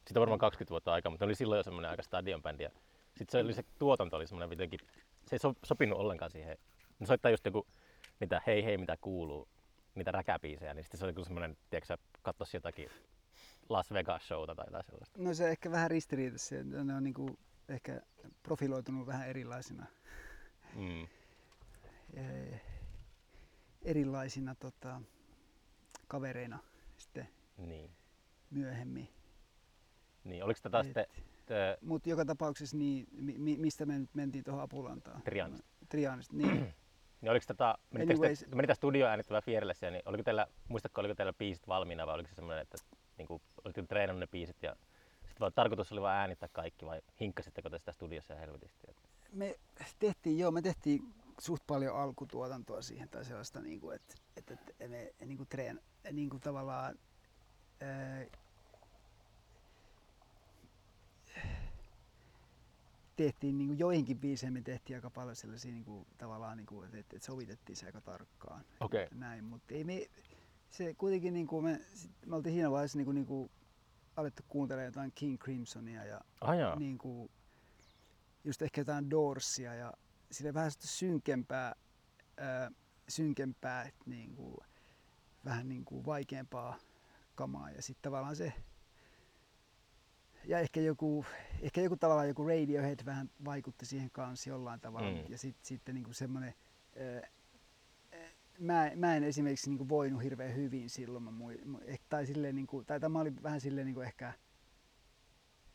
siitä varmaan kaksikymmentä vuotta aikaa, mutta oli silloin jo semmoinen aika stadionbändi. Ja sitten se, oli, se tuotanto oli semmoinen jotenkin, se ei so, sopinut ollenkaan siihen. Ne soittaa just joku niitä hei hei mitä kuuluu, niitä räkäbiisejä, niin sitten se oli kyllä semmoinen, tiedätkö katsoisi jotakin Las Vegas-showta tai jotain sellaista. No se ehkä vähän ristiriitassa, ne on niinku ehkä profiloitunut vähän erilaisina, mm. e- erilaisina tota, kavereina sitten niin. myöhemmin. Niin, oliko tätä sitten... Te... Mutta joka tapauksessa, niin, mi- mistä me mentiin tuohon Apulantaan? Trianista. Trianista, niin. Niin oliko tätä, anyways, te, meni tästä studioon äänittävää Fearlessia, niin oliko teillä, muistatko, oliko teillä biisit valmiina vai oliko se semmoinen, että niin kuin, olitte treenannut ne biisit ja sit vaan, tarkoitus oli vaan äänittää kaikki vai hinkkasitteko te sitä studiossa ja helvetisti? Me tehtiin, joo, me tehtiin suht paljon alkutuotantoa siihen tai sellaista, niin kuin, että, että, että me niin kuin treen, niin kuin tavallaan ää, tehtiin niin kuin joihinkin biiseihin me tehtiin aika paljon sellaisia niin kuin, tavallaan niin kuin, että, että sovitettiin se aika tarkkaan. Okei. Näin, mutta ei me se kuitenkin niin kuin me sit, me oltiin siinä vaiheessa niin kuin, niin kuin alettu kuuntelemaan jotain King Crimsonia ja ah, niin kuin just ehkä jotain Doorsia ja sille vähän synkempää äh, synkempää niin kuin, vähän niin kuin vaikeampaa kamaa ja sitten tavallaan se ja ehkä joku, ehkä joku tavallaan joku Radiohead vähän vaikutti siihen kanssa jollain tavalla. Mm. Ja sitten sit niinku semmoinen, mä, mä en esimerkiksi niinku voinut hirveän hyvin silloin. Mä mui, tai silleen niinku, tai tämä oli vähän silleen niinku ehkä,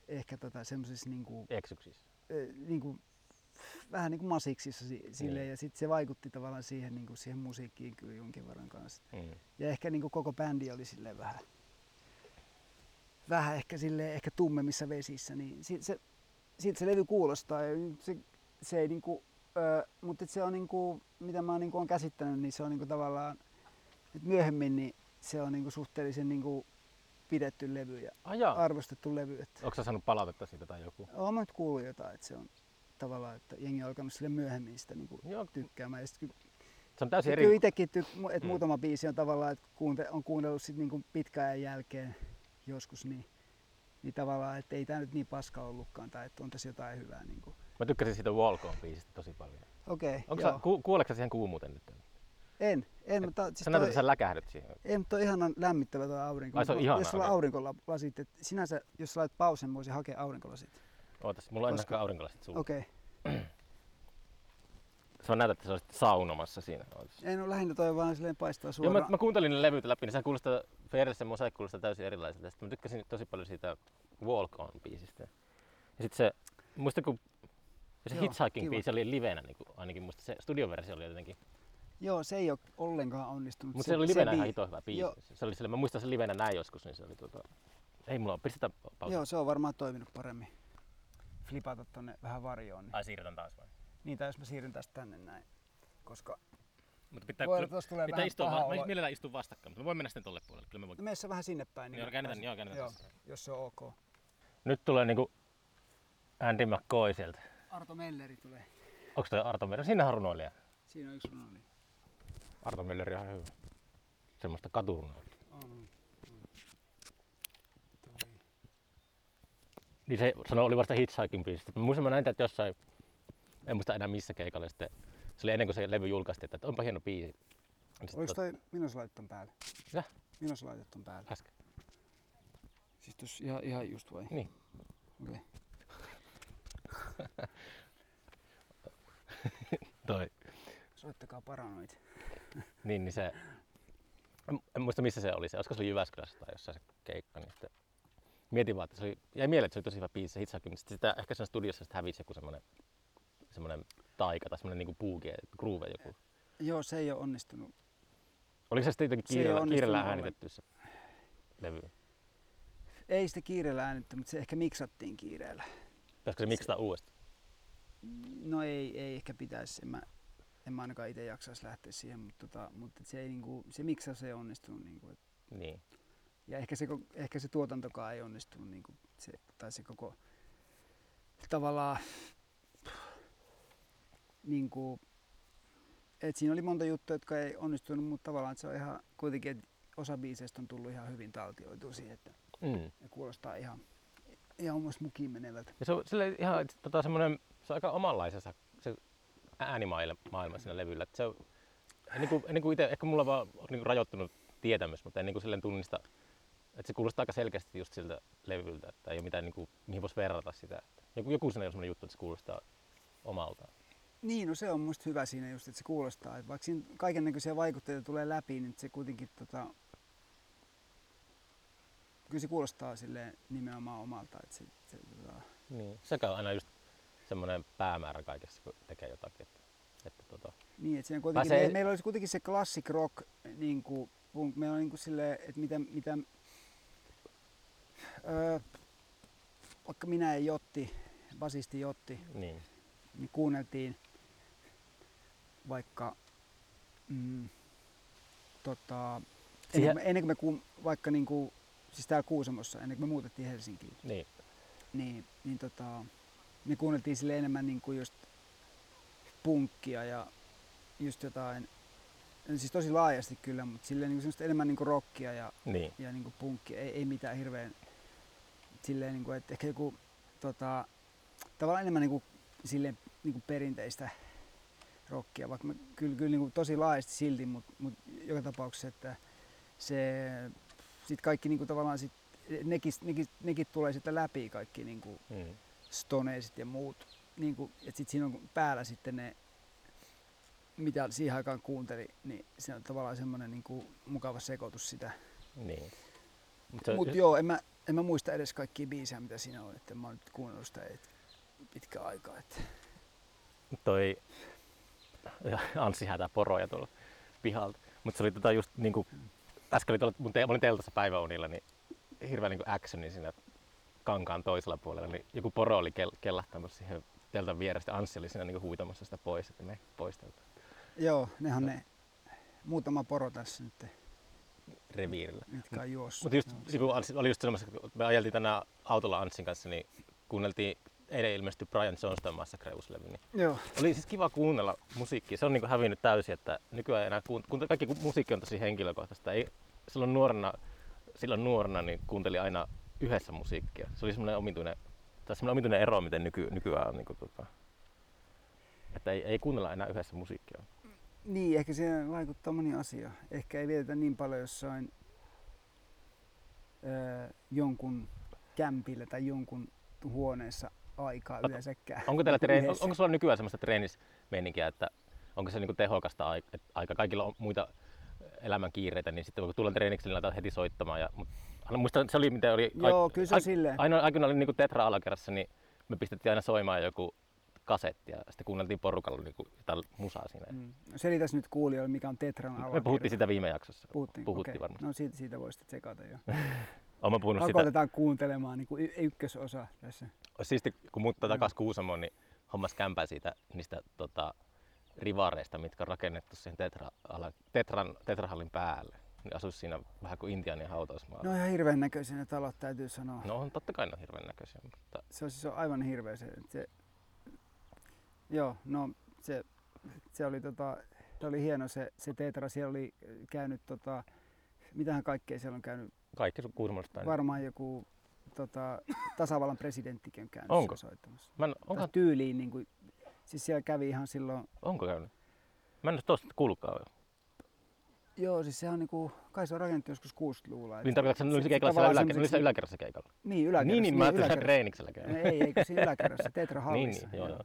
ehkä tota semmoisessa niinku... Eksyksissä. Niinku, vähän niinku masiksissa silleen. Mm. Ja sitten se vaikutti tavallaan siihen, niinku, siihen musiikkiin kyllä jonkin verran kanssa. Mm. Ja ehkä niinku koko bändi oli silleen vähän... vähän ehkä sille ehkä tummemmissa vesissä niin siitä se siitä se levy kuulostaa ja se se ei niinku ö, mutta se on niinku mitä mä niinku on käsittänyt niin se on niinku tavallaan nyt myöhemmin niin se on niinku suhteellisen niinku pidetty levy ja ah, arvostettu levy että onko sä saanut palautetta siitä tai joku? Oon mä nyt kuullut jotain että se on tavallaan että jengi on alkanut sille myöhemmin sitä niinku tykkäämään ja sit ky- se on täysin eri. Kyllä itsekin tykkään että mm. muutama biisi on tavallaan että kuunte- on kuunnellut sit niinku pitkän ajan jälkeen joskus niin, niin tavallaan, että ei tämä nyt niin paska ollutkaan tai että on tässä jotain hyvää. Niin kuin. Mä tykkäsin siitä Walk On -biisistä tosi paljon. Okei, okay, joo. Ku, Kuoleeko sä siihen kuumuuteen nyt? En. en mutta, siis sä näytät, että sä läkähdyt siihen. En, mutta on ihanan lämmittävä tuo aurinko. Ai, se on mä, ihana, jos sulla on okay. aurinkolasit, että sinänsä jos sä laitat pausen, voisin hakea aurinkolasit. Ootas, mulla on Koska... enää aurinkolasit sulla. Okei. Okay. Sä näytät, että sä olisit saunomassa siinä. En ole lähinnä toi vaan silleen paistaa suoraan. Joo, mä, mä kuuntelin ne levyt läpi, niin sehän kuulostaa, Fearlessen mosaikki kuulostaa täysin erilaiselta. Sitten mä tykkäsin tosi paljon siitä Walk On -biisistä. Ja sit se, muista kun se joo, Hitchhiking kiva. Biisi oli livenä, niin ainakin muista se studioversio oli jotenkin. Joo, se ei ole ollenkaan onnistunut. Mutta se, se oli livenä se ihan hito hyvä biisi. Se oli sille, mä muistan sen livenä näin joskus, niin se oli tuota... Ei mulla ole, pistetään pausa. Joo, se on varmaan toiminut paremmin. Flipata tonne vähän varjoon. Niin. Ai siirrytään taas vai? Niin, tai jos mä siirryn tästä tänne näin, koska mutta pitää, voi olla, että tuossa tulee pitää vähän istua, paha olo. Mä mielellään istun vastakkain, mutta me voin mennä sitten tolle puolelle. Kyllä me voin... Mene se vähän sinne päin. Niin, niin käännetään, joo, käännetään joo, jos se on ok. Nyt tulee niinku Andy McCoy sieltä. Arto Melleri tulee. Onks toi Arto Melleri? Siinä on runoilija. Siinä on yksi runoilija. Arto Melleri on hyvä. Semmoista katurunoilija. On, on. niin se sanoi, oli vasta Hitchhiking biisistä. Mä muistan, mä näin täältä jossain, en muista enää missä keikalla, sitten se oli ennen kuin se levy julkaistiin, että onpa hieno biisi. Oliko toi Minos laitettu päälle? Mitä? Minos laitettu päälle. Äsken. Siis tuossa ihan, ihan just vai? Niin. Okei. Okay. Toi. Soittakaa paranoit. Niin, niin se... En muista missä se oli se, olisiko se oli Jyväskylässä tai jossain se keikka, niin sitten... Mietin vaan, että se oli... Jäi mieleen, että se oli tosi hyvä biisi se Hitchhiking, mutta sitä ehkä siinä studiossa sitä hävisi joku semmonen... semmonen taika tai semmonen niinku puugie, groove joku. Joo, se ei oo onnistunut. Oliko se sitten jotenkin kiireellä, kiireellä äänitetty se levy? Ei sitä kiireellä äänitetty, mutta se ehkä miksattiin kiireellä. Pitäisikö se miksata se... uudestaan? No ei, ei ehkä pitäisi. En mä, en mä ainakaan itse jaksaisi lähteä siihen, mutta, tota, mutta se, ei, niinku, se miksaus ei onnistunut. Niinku, niin. Ja ehkä se, ehkä se tuotantokaan ei onnistunut. Niinku, se, tai se koko tavallaan... Niinku, et siinä oli monta juttua, jotka ei onnistunut, mutta tavallaan se on ihan kuitenkin, että osa biiseistä on tullut ihan hyvin taltioitua siihen, että mm. kuulostaa ihan, ihan omassa mukiin menevältä. Ja se on sille ihan tota, semmoinen, se on aika omanlaisensa se äänimaailma siinä levyllä. Et se on, en, niin kuin, en niin kuin itse, ehkä mulla vaan on niin kuin rajoittunut tietämys, mutta en niin kuin silleen tunnista, että se kuulostaa aika selkeästi just siltä levyltä, että ei ole mitään, niin kuin, mihin voisi verrata sitä. Joku, joku siinä on semmoinen juttu, että se kuulostaa omaltaan. Niin, no se on musta hyvä siinä just, että se kuulostaa, että vaikka siinä kaikennäköisiä vaikutteita tulee läpi, niin se kuitenkin tota... Kyllä se kuulostaa silleen nimenomaan omalta, että se... se tota... Niin, sekä on aina just semmoinen päämäärä kaikessa, kun tekee jotakin, että, että tota... Niin, että siinä kuitenkin... Pääsee... Me, meillä olisi kuitenkin se classic rock, niin kuin... Meillä on niin kuin silleen, että mitä... mitä öö, vaikka minä ja Jotti, basisti Jotti, niin, niin kuunneltiin... vaikka mm, tota, siihen... ennen kuin me kuun, vaikka niinku, siis täällä Kuusamossa, ennen kuin me muutettiin Helsinkiin, niin, niin, niin tota, me kuunneltiin sille enemmän niinku just punkkia ja just jotain, siis tosi laajasti kyllä, mutta sille niinku semmoista enemmän niinku rockia ja, niin, ja niinku punkkia, ei, ei mitään hirveän silleen niinku, että ehkä joku tota, tavallaan enemmän niinku, silleen, niinku perinteistä rockia, vaikka mä, kyllä, kyllä niin kuin tosi laajasti silti, mutta mut joka tapauksessa, että se sit kaikki niin kuin tavallaan sit, nekin, nekin, nekin tulee sitä läpi kaikki niin kuin mm. stoneiset ja muut, niin kuin, että sit siinä on päällä sitten ne, mitä siihen aikaan kuunteli, niin se on tavallaan semmoinen niin kuin mukava sekoitus sitä. Niin. Mutta mut, joo, en mä, en mä muista edes kaikkia biisejä, mitä siinä on, että mä oon nyt kuunnellut sitä pitkään aikaa. Että... Toi... Anssi häätää poroja tuolla pihalta. Mutta se oli tota just niinku äsken oli tuolla, mun te, olin teltassa päiväunilla, niin hirveä niinku actioni siinä kankaan toisella puolella, niin joku poro oli kel, kellahtanut siihen teltan vierestä. Anssi oli siinä niinku huitamassa sitä pois, että me poisteltaan. Joo, nehan ne muutama poro tässä nyt reviirillä. Mitkä on juossut. Mut just no, Anssi oli just semmoisessa, kun me ajeltiin tänään autolla Anssin kanssa, niin kuunneltiin eilen ilmestyi Brian Jonestown Massacre -uuslevy, niin joo, oli siis kiva kuunnella musiikkia. Se on niin kuin hävinnyt täysin, että nykyään enää kuunt- kaikki musiikki on tosi henkilökohtaista. Ei, silloin nuorena, silloin nuorena niin kuunteli aina yhdessä musiikkia. Se oli semmoinen omituinen, tai semmoinen omituinen ero, miten nyky, nykyään on. Niin kuin, tuota, että ei, ei kuunnella enää yhdessä musiikkia. Niin, ehkä siihen vaikuttaa moni asia. Ehkä ei vietetä niin paljon jossain öö, jonkun kämpillä tai jonkun huoneessa aikaa yleensäkään. Onko teillä treeni, on, onko sulla nykyään semmoista treenismeininkiä, että onko se niinku tehokasta aika, kaikilla on muita elämän kiireitä, niin sitten kun tullaan treeniksi, niin laitetaan heti soittamaan. Ja, muistan, se oli mitä oli... Joo, aik- kyllä se on silleen. Ainoa aikoina oli niinku Tetra alakerrassa, niin me pistettiin aina soimaan joku kasetti ja sitten kuunneltiin porukalla niinku jotain musaa siinä. Mm. Selitäs nyt kuulijoille, mikä on Tetran alakerrassa. Me puhuttiin sitä viime jaksossa. Puhuttiin, puhuttiin okay. Varmasti. No siitä, siitä voisit tsekata jo. Alkoitetaan kuuntelemaan niin kuin y- ykkösosa tässä. Olisi siisti, kun muuttaa takaisin Kuusamoon, niin hommas kämpää siitä niistä tota, rivareista, mitkä on rakennettu siihen tetra-ala, tetran, tetrahallin päälle. Niin asuisi siinä vähän kuin Intianin hautausmaalla. No ihan hirveän näköisiä ne talot, täytyy sanoa. No on, totta kai ne on hirveän näköisiä. Mutta... Se on siis aivan hirveä se. se... Joo, no se, se, oli, tota, se oli hieno se, se Tetra. Siellä oli käynyt, tota, mitähän kaikkea siellä on käynyt? Kaikki Kuusamosta. Varmaan joku tota, Tasavallan Presidenttikin on käynyt onko? soittamassa. Mä en, onko? Tyyliin, niin kuin, siis siellä kävi ihan silloin... Onko käynyt? Mä en ole tosta kuulkaa jo. Joo, siis sehän on niinku, kai se on rakennettu joskus kuusikymmentäluvulla. Niin tarkoitatko, että ne oli siellä yläkerrassa keikalla? Niin, yläkerrassa. Niin, niin mä ajattelin, että treeniksellä käy. Ei, eikö siinä yläkerrassa, Tetra hallissa. Niin, joo, joo.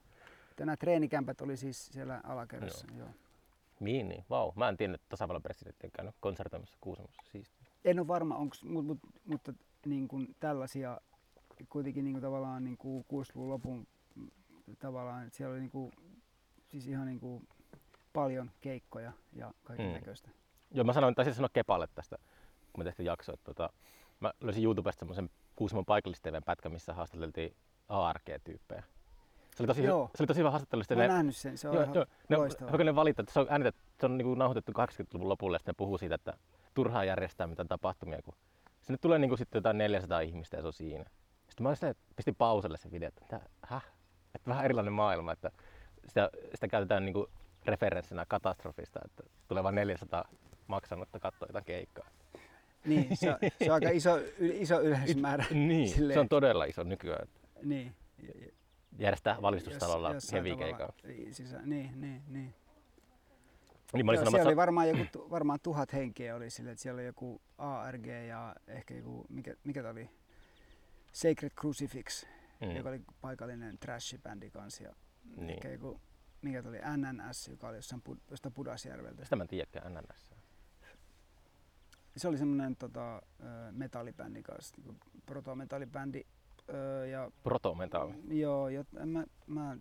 Nämä treenikämpät oli siis siellä alakerrassa, joo. Niin, niin, vau. Mä en tiennyt, että Tasavallan presidentti on käynyt konsertoimassa Kuusamossa. Siistiä. En ole varma, onks, mut, mut, mutta niin kuin tällaisia kuitenkin niin kuin tavallaan niin kuin kuusikymmentäluvun lopun tavallaan, että siellä oli niin kuin, siis ihan niin kuin paljon keikkoja ja kaiken näköistä. Mm. Joo, mä sanoin, taisin sanoa Kepalle tästä, kun me tehtiin jaksoa. Tota, mä löysin YouTubesta semmoisen Kuusamon paikallis-tv:n pätkän, missä haastateltiin A R G-tyyppejä. Se oli tosi, se oli tosi hyvä haastattelu. Mä oon nähnyt sen, se on joo, ihan joo, loistavaa. Ne, ne valittaa, että se on, äänetet, se on niinku nauhoitettu kahdeksankymmentäluvun lopulla ja sitten ne puhuu siitä, että turhaa järjestää mitään tapahtumia. Kun sinne tulee niinku sitten jotain neljäsataa ihmistä ja se on siinä. Sitten mä sitä, pistin pauselle sen video, että häh? Että vähän erilainen maailma, että sitä, sitä käytetään niinku referenssinä katastrofista, että tulee vain neljäsataa maksanutta katsoa jotain keikkaa. Niin, se on, se on aika iso, iso yleismäärä. Niin, silleen. Se on todella iso nykyään. Niin. Järjestää valmistustalolla heavy-keikaa. Niin, niin, niin. niin Joo, siellä oli varmaan, joku, varmaan tuhat henkeä oli silleen, että siellä oli joku A R G ja ehkä joku, mikä, mikä tämä oli, Sacred Crucifix, mm. joka oli paikallinen trash-bändi kanssa. Ja niin. Ehkä joku, mikä tämä oli, N N S, joka oli jostain jostain Pudasjärveltä. Sitä mä en tiedäkään, N N S. Se oli semmoinen tota, metallibändi kanssa, proto-metallibändi. Öö, ja proto-metalli? Joo, ja mä, mä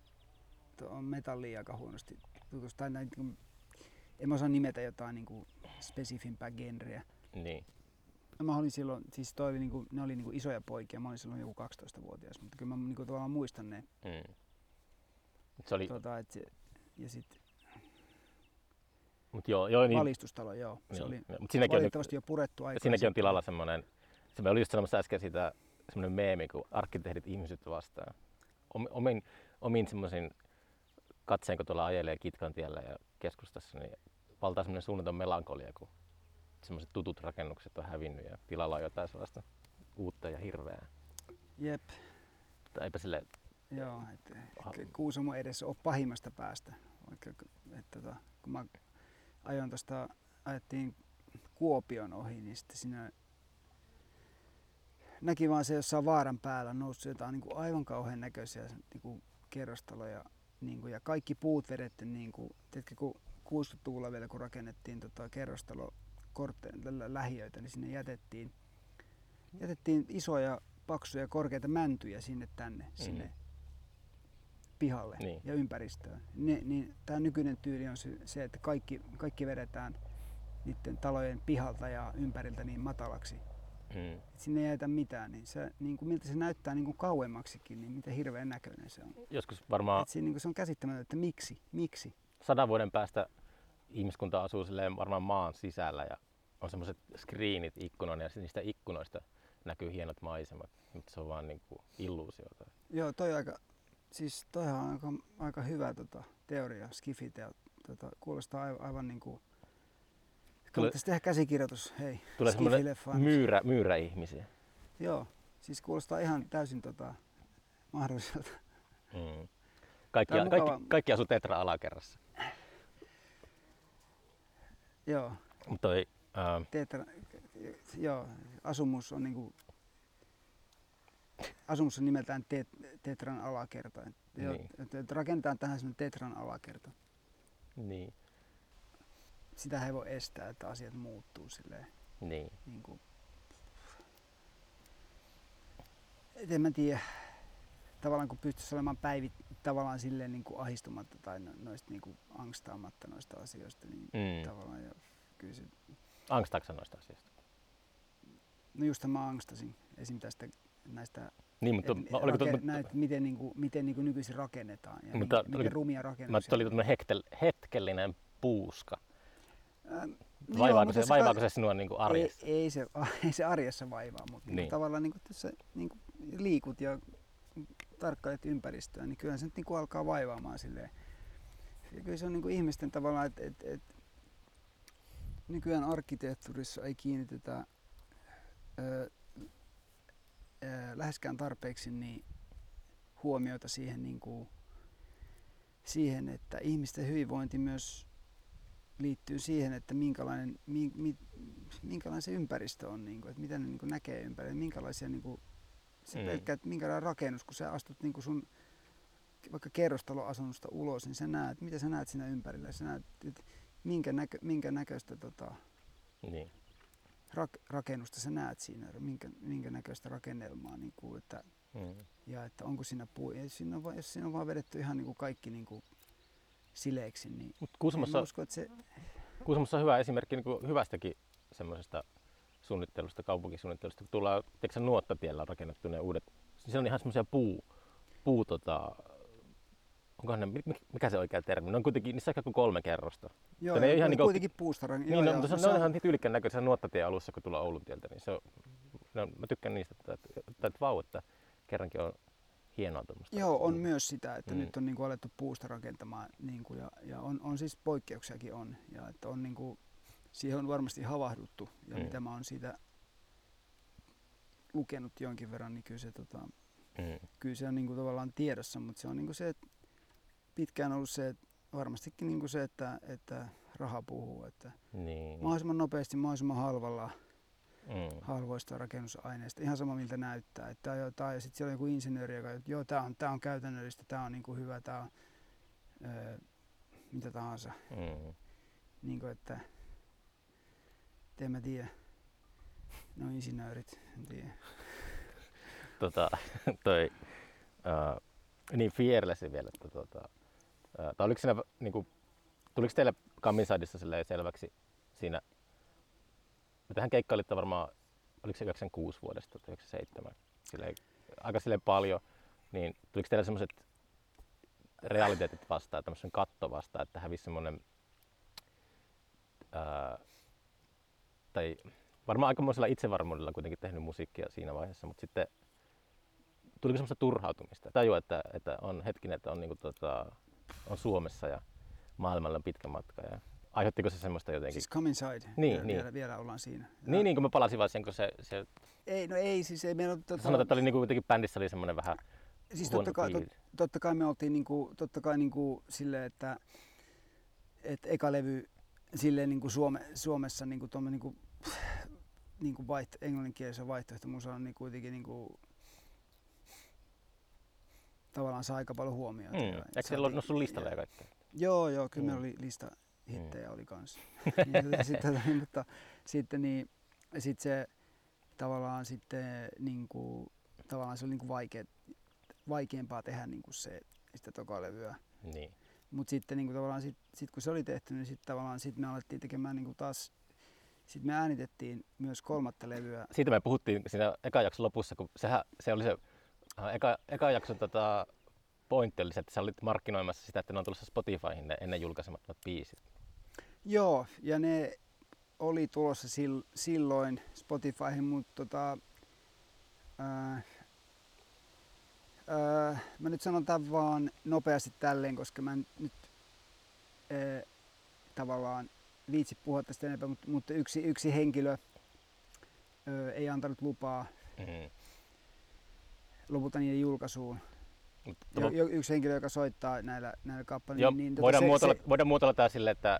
oon metallia aika huonosti tutustu. Tai näin, en mä osaa nimetä jotain niin kuin spesifimpää genreä. Niin. Mä olin silloin, siis toi oli, niin kuin, ne oli niin kuin isoja poikia, mä olin silloin joku kaksitoistavuotias, mutta kyllä mä niin kuin, tavallaan muistan ne. Mm. Se oli... Tota, et, ja sit... Mut joo, joo, niin... Valistustalo, joo. Se joo. oli Mut valitettavasti on, jo purettu aikaa. Siinäkin on tilalla semmoinen, se oli just sanomassa äsken sitä, semmoinen meemi, kun arkkitehdit ihmiset vastaan. Omin, omin semmoisin katseen, kun tuolla ajelee Kitkan tiellä ja keskustassa, niin valtaa semmoinen suunnaton melankolia, kun semmoiset tutut rakennukset on hävinnyt ja tilalla on jotain sellaista uutta ja hirveää. Jep. Mutta eipä silleen... Joo, et, et Kuusamo edessä on pahimmasta päästä. Oikein, et, tota, kun mä ajoin tuosta, ajettiin Kuopion ohi, niin sitten siinä näki vaan se jossain vaaran päällä noussut jotain niin kuin aivan kauhean näköisiä niin kuin kerrostaloja niin kuin, ja kaikki puut vedetty niin kuin, tiedätkö, kun kuusikymmentäluvulla vielä kun rakennettiin tota, kerrostalokortteja lähiöitä, niin sinne jätettiin, jätettiin isoja, paksuja, korkeita mäntyjä sinne tänne, sinne mm. pihalle niin. ja ympäristöön. Ne, niin, tämä nykyinen tyyli on se, että kaikki, kaikki vedetään niiden talojen pihalta ja ympäriltä niin matalaksi. Mm. Sinne ei jätä mitään, niin, se, niin kuin, miltä se näyttää niin kuin kauemmaksikin, niin miten hirveän näköinen se on. Joskus varmaan... Se, niin kuin, se on käsittämätöntä, että miksi, miksi? Sadan vuoden päästä ihmiskunta asuu varmaan maan sisällä ja on semmoiset screenit ikkunoina ja niistä ikkunoista näkyy hienot maisemat, mutta se on vaan niin kuin illuusioita. Joo, toi aika, siis toihan on aika, aika hyvä tota, teoria, skifiteoria, tota, kuulostaa aivan, aivan niin kuin... Kannattaisi tehdä käsikirjoitus, hei. Tulee semmoinen myyrä, myyrä ihmisiä. Joo, siis kuulostaa ihan täysin tota, mahdolliselta. Mm. Kaikki, a, kaikki, kaikki asuu Tetra-alakerrassa. Joo. Toi, uh... Tetra, joo, asumus on, niinku, asumus on nimeltään te, Tetran alakerta. Niin. Rakennetaan tähän semmoinen Tetran alakerta. Niin. Sitä ei voi estää, että asiat muuttuu silleen. Niin. niin kuin... Et en mä tiedä. Tavallaan kun pystyisi olemaan päivit tavallaan silleen niin kuin ahistumatta tai noista niin kuin angstaamatta noista asioista, niin mm. tavallaan jo kyllä se... Angstaatko sä noista asioista? No just mä angstasin. Esim. tästä näistä... Niin, mutta... Et, oliko rake, tuo, näet, miten niin kuin, miten niin kuin nykyisin rakennetaan ja mutta, miten oliko, rumia rakennetaan. Mutta oli tuommoinen hektel, hetkellinen puuska. Vaivaako, joo, se, se, vaivaako se sinua niin kuin arjessa? Ei, ei, se, ei se arjessa vaivaa, mutta niin. Niin tavallaan niin kuin tässä niin kuin liikut ja tarkkailet ympäristöä, niin kyllähän se nyt niin kuin alkaa vaivaamaan silleen. Ja kyllä se on niin kuin ihmisten tavallaan, että et, et, nykyään arkkitehtuurissa ei kiinnitetä ö, ää, läheskään tarpeeksi niin huomiota siihen, niin kuin, siihen, että ihmisten hyvinvointi myös liittyy siihen, että minkälainen, mi, mi, minkälainen se ympäristö on, niin kuin, että mitä ne niin kuin näkee ympärillä, minkälaisia, niin kuin, se mm. pelkkä, että minkälainen rakennus, kun sä astut niin kuin sun vaikka kerrostaloasunnosta ulos, niin sä näet, mitä sä näet siinä ympärillä, sä näet, että minkä, näkö, minkä näköistä tota, niin. rak, rakennusta sä näet siinä, minkä, minkä näköistä rakennelmaa, niin kuin, että, mm. ja että onko siinä puu, ja siinä on vaan, jos siinä on vaan vedetty ihan niin kuin kaikki niin kuin sileeksi, niin Kuusamossa, usko, että se... Kuusamossa on hyvä esimerkki niin kuin hyvästäkin semmoisesta suunnittelusta, kaupunkisuunnittelusta, kun tullaan teksä Nuottatiellä on rakennettu ne uudet, niin se on ihan semmoisia puu, puu tota, onkohan ne, mikä se oikea termi? Ne on kuitenkin, niissä on ehkä kolme kerrosta. Joo, ne on ihan niin kuitenkin k... puusta niin, joo, no, joo, se, se, se on ihan tyylikkään näköisiä Nuottatien alussa, kun tullaan Oulun tieltä, niin se on, no, mä tykkään niistä, että, että, että, että vau, että kerrankin on hienoa tuommoista. Joo, on mm. myös sitä, että mm. nyt on niin kuin alettu puusta rakentamaan niin kuin, ja, ja on, on siis poikkeuksiakin on, ja että on niin kuin, siihen on varmasti havahduttu, ja mm. mitä mä oon siitä lukenut jonkin verran, niin kyllä se, tota, mm. kyllä se on niin kuin tavallaan tiedossa, mutta se on niin kuin se, että pitkään ollut se, että varmastikin niin kuin se, että, että raha puhuu, että niin. mahdollisimman nopeasti, mahdollisimman halvalla mm. halvoista rakennusaineista, ihan sama miltä näyttää. Että tää, tää, ja sitten siellä on joku insinööri, joka joo, tää on, tää on käytännöllistä, tää on niin kuin hyvä, tää on öö, mitä tahansa. Mm. Niin kuin, että en mä tiedä, no insinöörit, en tiedä. Tota, toi, uh, niin Fierlesi vielä, että tuota, tai oliko siinä, niin kuin, tuliko teille Kaminsadissa selväksi siinä, että hän keikkailitte varmaan, oliko se yhdeksänkymmentäkuusi vuodesta, yhdeksänkymmentäseitsemän, silleen, aika silleen paljon, niin tuliko teille sellaiset realiteetit vastaan, tämmöisen katto vastaan, että hävisi semmoinen, ää, tai varmaan aikamoisella itsevarmuudella kuitenkin tehnyt musiikkia siinä vaiheessa, mutta sitten tuliko semmoista turhautumista? Tajua, että, että on hetkinen, että on, niin kuin, tota, on Suomessa ja maailmalla on pitkä matka. Ja aiheuttiko se semmoista jotenkin? Siis Come Inside. Niin, ja niin. Vielä, vielä ollaan siinä. Niin, ja... niin kun mä palasin vaan siihen, kun se... se... Ei, no ei, siis ei meillä ole... Tota... Sanotaan, että oli, niin kuin, kuitenkin bändissä oli semmoinen vähän siis huono totta kai, tot, totta kai me oltiin niin kuin, totta kai niin kuin silleen, että, että eka levy silleen niin kuin Suome, Suomessa niin kuin tuomme niin kuin, niin kuin vaihto, englanninkielisessä vaihtoehtomuussa on niin kuitenkin niin kuin... Tavallaan saa aika paljon huomiota. Mm. Eikö siellä ole sun listalle ja kaikkea? Joo, joo, kyllä mm. meillä oli lista hittejä mm. oli kanssa. sitten, mutta, sitten, niin, sitten se tavallaan sitten niin kuin, tavallaan se oli niin kuin vaikea, vaikeampaa tehdä niin kuin se sitä tokaa levyä. Niin. Mut sitten niin kuin, tavallaan sit, sit kun se oli tehty, niin sitten tavallaan sit me alettiin tekemään niin kuin taas sitten me äänitettiin myös kolmatta levyä. Siitä me puhuttiin siinä ekan jakson lopussa, kun sehän se oli se Eka, eka jakson tota, pointti oli se, että sä olit markkinoimassa sitä, että ne on tulossa Spotifyhin ne ennen julkaisemattomat biisit. Joo, ja ne oli tulossa sil, silloin Spotifyhin, mutta tota, ää, ää, mä nyt sanon tämän vaan nopeasti tälleen, koska mä en nyt ää, tavallaan viitsi puhua tästä enempää, mutta, mutta yksi, yksi henkilö ää, ei antanut lupaa. Mm-hmm. Lopulta niiden julkaisuun. Mutta, jo, yksi henkilö, joka soittaa näillä, näillä kappaleilla. Niin, voidaan, se... voidaan muotoilla tämä sille, että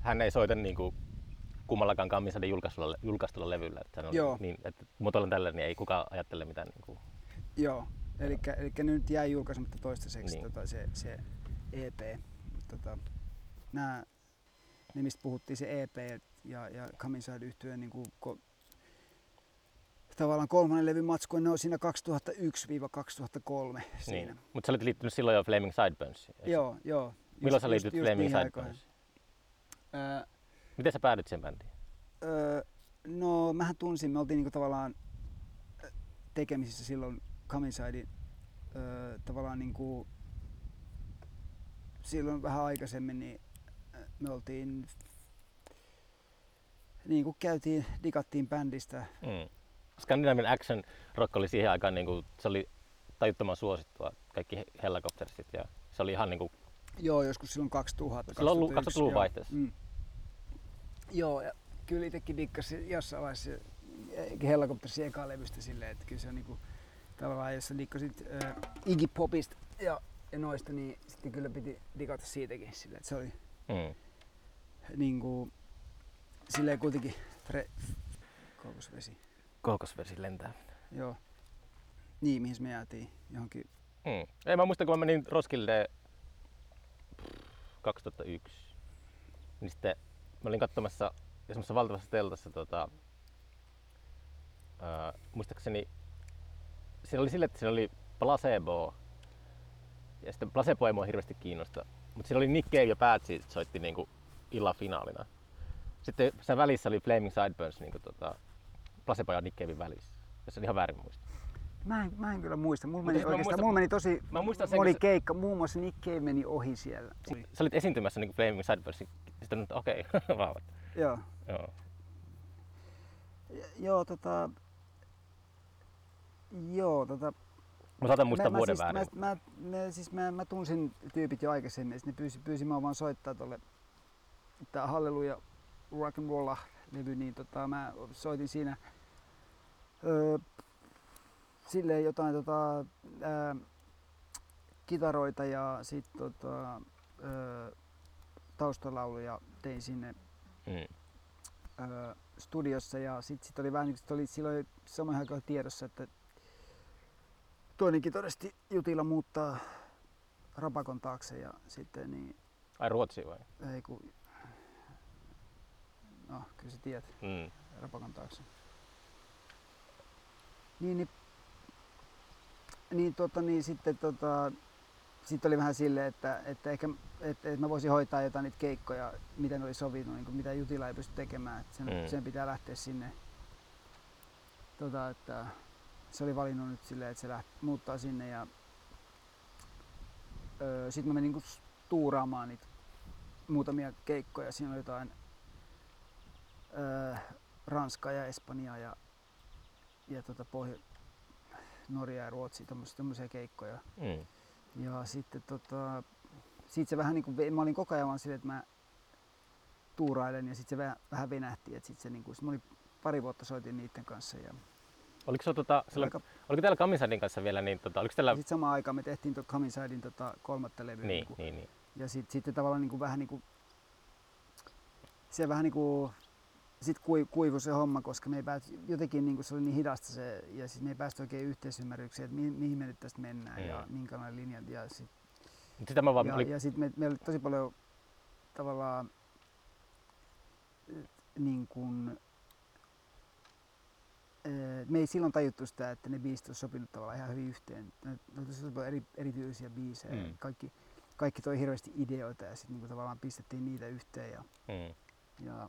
hän ei soita niin kuin kummallakaan Kamminsadin julkaistulla, julkaistulla levyllä. Että on, niin, että muotoillaan tällä, niin ei kukaan ajattele mitään. Niin kuin... Joo, eli nyt jäi julkaisematta toistaiseksi niin. tota, se, se E P. Tota, nämä, ne mistä puhuttiin, se E P ja, ja Kamminsad-yhtyeen niin kuin, ko- tavallaan kolmannen levyn matskua, ne on siinä kaksituhattayksi kaksituhattakolme siinä. Niin. Mutta sä olet liittynyt silloin jo Flaming Sideburns. Joo, joo. Milloin sä liityt Flaming Sideburns? Öö, Miten sä päädyt sen bändiin? Öö, no, mähän tunsin, me oltiin niinku tavallaan tekemisissä silloin Kaminsidin öö, tavallaan niinku silloin vähän aikaisemmin, niin me oltiin niinku käytiin, digattiin bändistä. Mm. Skandinavian action rock oli siihen aikaan niinku se oli tajuttoman suosittua, kaikki Helicoptersit ja se oli ihan niinku joo, joskus silloin kaksituhatta. Silloin oli kaksituhattaluvun vaihteessa. Mm. Joo, ja kyllä itsekin dikkasin jossain vaiheessa Helicoptersin ekaa levystä silleen, että kyllä se on niinku tavallaan, jossa dikkasit äh, Iggy Popista ja, ja noista, niin sitten kyllä piti digata siitäkin sille, että se oli mm. niin kuin silleen kuitenkin tre... kolkosvesi. Kolkosvesi lentää. Joo. Niin, mihin me jäätiin johonkin. Mm. Ei, mä muistan, kun mä menin Roskildeen kaksituhattayksi, niin sitten mä olin katsomassa semmoisessa valtavassa teltassa, tuota, ää, muistaakseni siinä oli sille, että siinä oli Placebo, ja sitten Placebo ei mua hirveästi kiinnosta, mutta siinä oli Nick Cave ja Patsy soitti niinku illan finaalina. Sitten sen välissä oli Flaming Sideburns niinku tota, Placebo ja Nick Cavein välissä, jos en ihan väärin muista. Mä en, mä en kyllä muista. Mulla meni, muistan, mulla meni tosi mä muistan sen, moni se, keikka. Muun muassa Nick Cave meni ohi siellä. Sä olit esiintymässä niin Flaming Sideburnsissa. Sitten nyt okei, okay. Vahvat. Joo. Joo. Joo, tota... Joo, tota... Mä saatan muistaa mä, vuoden mä, väärin. Mä, mä, mä, siis mä, mä tunsin tyypit jo aikaisemmin ja sitten ne pyysi, pyysi mä vaan soittaa tolle... Tää Halleluja Rock and Roll-levy, niin tota mä soitin siinä... Öö, silleen jotain tota, ää, kitaroita ja sit tota, ää, taustalauluja tein sinne mm. ää, studiossa ja sit, sit oli vähän sit oli silloin samoin aikaan tiedossa, että toinen kitaristi Jutila muuttaa Rapakon taakse ja sitten niin... Ai Ruotsi vai? Ei ku... No kyllä sä tiedät, mm. Rapakon taakse. Niin, niin, niin, tota, niin sitten tota, sit oli vähän silleen, että, että ehkä että, että mä voisin hoitaa jotain niitä keikkoja, miten oli sovinut, niin kuin mitä Jutila ei pysty tekemään, että sen, mm. sen pitää lähteä sinne. Tota, että se oli valinnut nyt silleen, että se läht, muuttaa sinne ja öö, sitten mä menin niin kuin tuuraamaan niitä muutamia keikkoja, siinä oli jotain öö, Ranskaa ja Espanjaa ja ja tuota Pohjo- Norja ja Ruotsi, tommosia keikkoja. Mm. Ja sitten tota, sit se vähän niinku, mä olin koko ajan vaan silleen, että mä tuurailen ja sitten se vähän, vähän venähti. Et sit se niinku, sit mä olin, pari vuotta soitin niiden kanssa. Ja... Oliko, se, tota, sillä, aika... oliko teillä Kamisadin kanssa vielä niin? Tota, oliko teillä... Sitten samaan aikaan me tehtiin tuon Kamisadin tota, kolmatta levyä. Niin, niinku. niin, niin. Ja sitten sit tavallaan niinku, vähän niinku, se vähän niinku, sitten kuivui se homma, koska me ei päästy, jotenkin niin se oli niin hidasta se, ja sitten me ei päästy oikein yhteisymmärrykseen, että mi, mihin me nyt tästä mennään mm. ja minkälainen linja. Ja sitten oli... sit me, me oli tosi paljon tavallaan niin kuin, me ei silloin tajuttu sitä, että ne biisit olisi sopinut tavallaan ihan hyvin yhteen. Ne oli eri, erityisiä biisejä, mm. kaikki, kaikki toi hirveästi ideoita ja sitten niin tavallaan pistettiin niitä yhteen. Ja, mm. ja,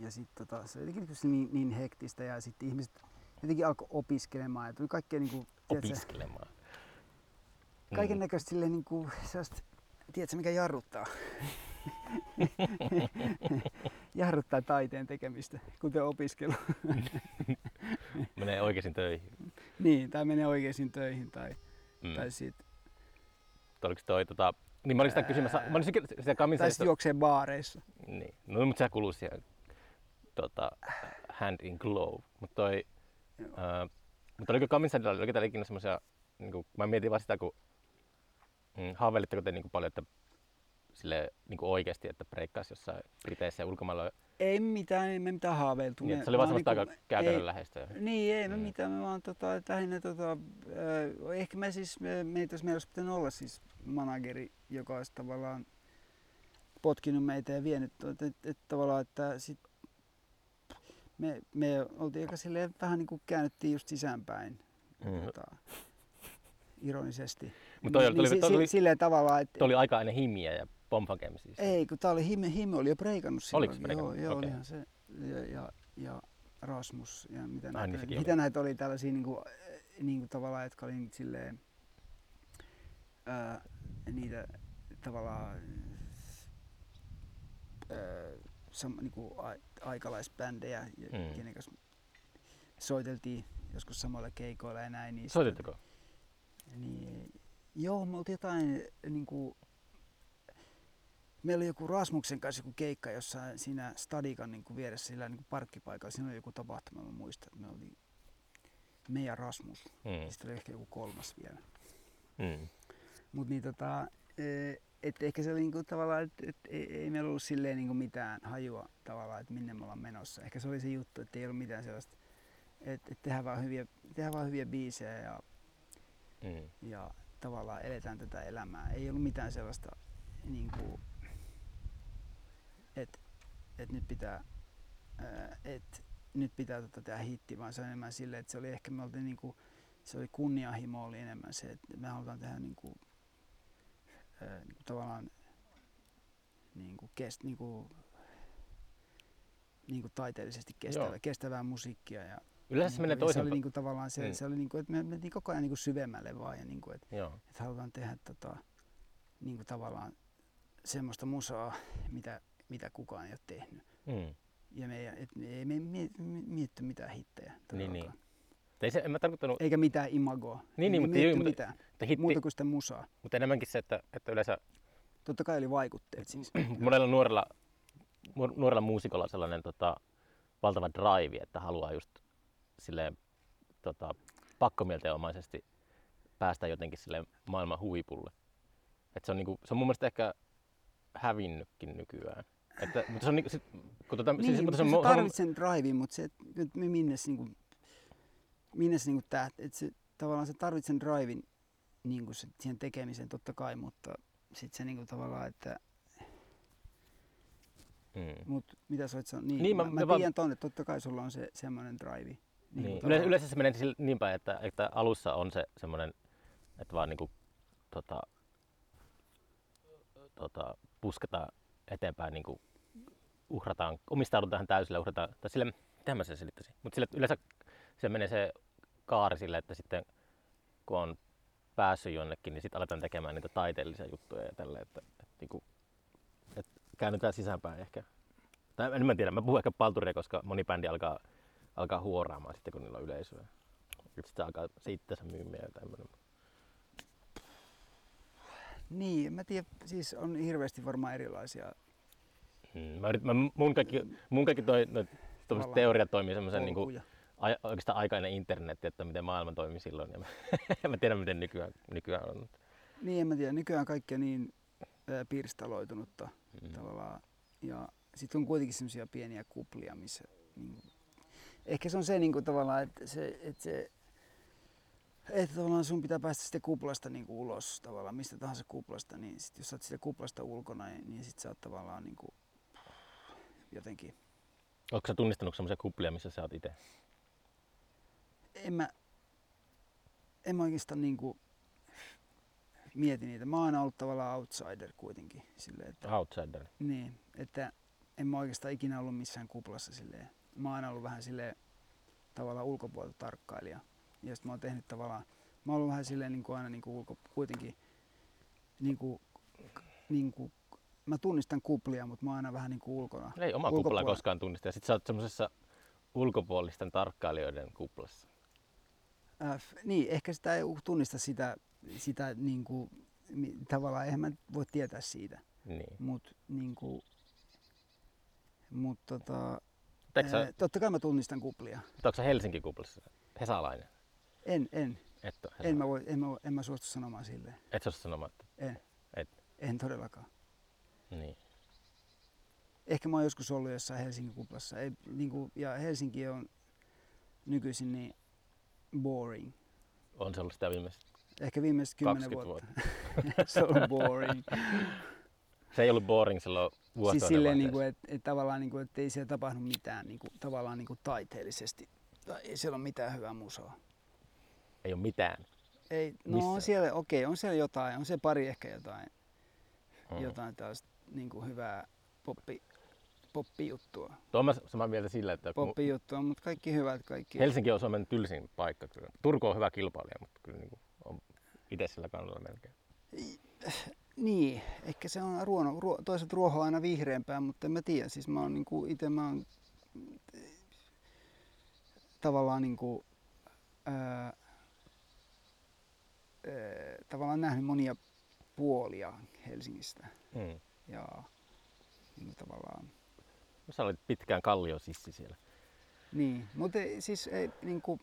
Ja sitten tota, se oli jotenkin niin, niin hektistä ja sitten ihmiset jotenkin alkoi opiskelemaan ja tuli kaikkea niinku... Opiskelemaan? Mm. Kaiken näköistä silleen niinku sellaista, tiedätkö mikä jarruttaa? Jarruttaa taiteen tekemistä, kuten opiskelu. Menee oikeisiin töihin. Niin, tai menee oikeisiin töihin tai, mm. tai sit... Oliko toi tota... Niin mä olin sitä kysymässä... Mä olin sitä kaminsasta... Tai sit juoksee baareissa. Niin, no mutta sehän kuluu siellä. Tota, hand in glove, mutta toi, ää, mutta oliko Kamisadilla, oliko täällä ikinä semmosia, niinku, mä mietin vaan sitä, kun mm, haaveilitteko te niinku paljon, että sille niinku oikeesti, että breikkaisi jossain Briteissä ja ulkomailla? Ei mitään, ei me mitään haaveiltu. Niin, se oli vaan semmoista niinku, aika käytännönläheistä. Niin, ei me mm. mitään, me vaan tota, lähinnä tota, äh, ehkä me siis, me, me, jos meillä olisi pitänyt olla siis manageri, joka olisi tavallaan potkinut meitä ja vienyt, että et, et, tavallaan, että sit Me, me oltiin aika silleen, vähän niin kuin käännyttiin just sisäänpäin, mm. tota, ironisesti. Mutta toi, niin, toi, niin, toi, si, toi, silleen tavallaan, että... Toi oli aika ennen himiä ja pompankem siis. Ei, kun tää oli himi, himi oli jo breikannut silloin. Oliko se breikannut? Joo, joo okay. Olihan se. Ja, ja, ja Rasmus ja mitä ah, näitä, niin mitä oli. näitä oli tällaisia niin kuin, niin kuin tavallaan, jotka oli silleen, ää, niitä tavallaan... Ää, Sama, niin kuin aikalaisbändejä, mm. kenen kanssa soiteltiin joskus samoilla keikoilla ja näin. Niin soititteko? Niin, joo, me oltiin jotain, niin kuin, meillä oli joku Rasmuksen kanssa joku keikka jossain siinä Stadikan niin kuin vieressä sillä niin kuin parkkipaikalla. Siinä oli joku tapahtuma, mä muistan, että me oltiin me ja Rasmus. Mm. Sitten oli ehkä joku kolmas vielä. Mm. Mut niin tota, et ehkä se oli niinku tavallaan, että et ei meillä ollut silleen niinku mitään hajua tavallaan, että minne me ollaan menossa. Ehkä se oli se juttu, että ei ollut mitään sellaista, että et tehdään vaan hyviä, tehdään vaan hyviä biisejä ja, mm. ja tavallaan eletään tätä elämää. Ei ollut mitään sellaista, niinku, että et nyt pitää, että nyt pitää tota tehdä hitti, vaan se on enemmän silleen, että se oli ehkä me oltiin niinku, se oli kunnianhimo oli enemmän se, että me halutaan tehdä niinku, äh, niinku tavallaan niinku kest, niinku, niinku taiteellisesti kestävää, kestävää musiikkia ja yleensä menee toisinpäin. Se oli niinku tavallaan se, mm. se oli niinku, että me mentiin koko ajan niinku syvemmälle vaan ja niinku, että et halutaan tehdä tota niinku tavallaan semmoista musaa, mitä mitä kukaan ei ole tehnyt. Mm. Ja me ei, et, me ei mietitty mitään hittejä. Niin, niin. Se, en mä tarkoittanut... Eikä mitään imagoa. Niin, niin, ei mietitty mutta, mitään, mutta hitti... muuta kuin sitä musaa. Mutta enemmänkin se, että, että yleensä... Totta kai oli vaikutteet siis. Monella nuorella, nuorella muusikolla on sellainen tota, valtava drive, että haluaa just silleen tota, pakkomielteenomaisesti päästä jotenkin silleen maailman huipulle. Et se, on niinku, se on mun mielestä ehkä hävinnytkin nykyään. Että, mutta se on niinku sit, kun tota, niin, siis, mutta se, se on, tarvitset sen drivein, mutta se, että minne se niinku, minne se niinku täht, että se, tavallaan se tarvitset sen drivein niinku se, siihen tekemiseen totta kai, mutta sit se niinku tavallaan, että mm. mut mitä sä oot sanonut, niin, niin, mä, mä, mä tiedän vaan... ton, että totta kai sulla on se semmoinen drive. Niin, niin. Yleensä se menee niin päin, että, että alussa on se semmoinen, että vaan niinku tota, tota, pusketaan eteenpäin niinku uhrataan, omistaudutaan tähän täysillä, uhrataan, tai sille, mitähän mä sen selittäisin, mutta sille yleensä se menee se kaari sille, että sitten kun on päässyt jonnekin, niin sitten aletaan tekemään niitä taiteellisia juttuja ja tälleen, että, että, että, että käännytään sisäänpäin ehkä. Tai en mä tiedä, mä puhun ehkä palturia, koska moni bändi alkaa, alkaa huoraamaan sitten, kun niillä on yleisöä. Sitten alkaa se itsensä myymiä ja tämmöinen. Niin, mä tiedän, siis on hirveästi varmaan erilaisia. Hmm, mä yrit, mä, mun kaikki, mun kaikki toi, no, teoriat toimii semmoisen niin kuin, a, oikeastaan aikainen internet, että miten maailma toimii silloin. Ja mä, mä tiedän, miten nykyään, nykyään on. Niin, en mä tiedä. Nykyään kaikki on niin ää, pirstaloitunutta hmm. tavallaan. Ja sit on kuitenkin semmoisia pieniä kuplia, missä... Niin, ehkä se on se niin kuin, tavallaan, että se... Että se että tavallaan sun pitää päästä sitä kuplasta niin kuin ulos tavallaan, mistä tahansa kuplasta, niin sit jos sä oot sitä kuplasta ulkona, niin, niin sit sä oot tavallaan niin kuin, jotenkin... Ootko sä tunnistanut semmoisia kuplia, missä sä oot ite? En mä, en mä oikeastaan niin kuin mieti niitä. Mä oon aina ollut tavallaan outsider kuitenkin. Silleen, että, outsider? Niin, että en mä oikeastaan ikinä ollut missään kuplassa silleen. Mä oon aina ollut vähän silleen tavallaan ulkopuolelta tarkkailija. Ja sit mä oon tehnyt tavallaan, mä oon ollut vähän silleen niin kuin aina niin kuin ulko, kuitenkin, niin kuin, niin kuin, mä tunnistan kuplia, mutta mä oon aina vähän niin kuin ulkona. Ei oma kuplaa koskaan tunnista, ja sit sä oot semmosessa ulkopuolisten tarkkailijoiden kuplassa. Äh, niin, ehkä sitä ei tunnista sitä, sitä niin kuin, tavallaan eihän mä voi tietää siitä. Niin. Mut niin kuin, mut tota, Teksä... äh, totta kai mä tunnistan kuplia. Ootko sä Helsinki kuplassa? Hesalainen? En, en. Et ole en, mä voi, en, mä, en mä suostu sanomaan silleen. Et suostu sanomaan? En. Et. En todellakaan. Niin. Ehkä mä oon joskus ollut jossain Helsingin kuplassa. Ei, niin kuin, ja Helsinki on nykyisin niin boring. On se ollut sitä viimeiset? Ehkä viimeiset kymmenen vuotta. vuotta. Se on boring. Se ei ollut boring silloin vuotta. Siis silleen, niin kuin, et, et, tavallaan, niin kuin, et ei siellä tapahdu mitään niin kuin, tavallaan niin kuin, taiteellisesti. Ei siellä ole mitään hyvää musaa. Ei ole mitään? Ei, no missä? On siellä, okei, on siellä jotain, on siellä pari ehkä jotain, hmm. jotain taas niin kuin hyvää poppi, poppijuttua. Tuo on samaa mieltä sillä, että... Poppijuttua, mutta kaikki hyvät, kaikki... Helsinki on Suomen tylsin paikka kyllä. Turku on hyvä kilpailija, mutta kyllä niin kuin on itse sillä kannalla melkein. Niin, ehkä se on ruono, ruo, toisaalta ruoho on aina vihreämpää, mutta en mä tiedä, siis mä oon niin kuin itse mä oon... Tavallaan, niin kuin, ää, ää, tavallaan nähnyt monia puolia Helsingistä. Mm. Ja, niin tavallaan. No, sä olit pitkään kalliosissi siellä. Niin, mutta siis ei, niin kuin,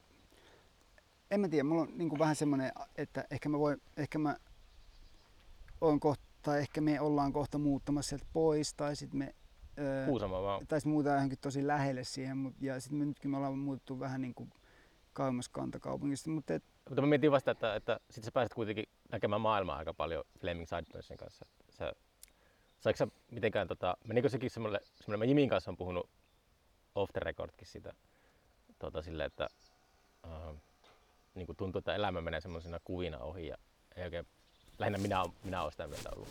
en mä tiedä, mulla on niin kuin vähän semmoinen, että ehkä mä voin, ehkä mä oon kohta, tai ehkä me ollaan kohta muuttamassa sieltä pois, tai sitten me Kuusamo vaan. Tai sitten muutaan johonkin tosi lähelle siihen, mut, ja sitten me nytkin me ollaan muutettu vähän niin kuin kauemmas kantakaupungista. Mutta, et... mutta mä mietin vasta, että, että sitten sä pääset kuitenkin näkemään maailmaa aika paljon Flaming Sideburnsin kanssa. Sä, saiko sä mitenkään, tota, menikö sekin semmoinen, mä Jimin kanssa on puhunut off the recordkin sitä, tota, sille, että äh, niin kuin tuntuu, että elämä menee semmoisena kuvina ohi ja ei oikein, lähinnä minä, minä olen sitä mieltä ollut.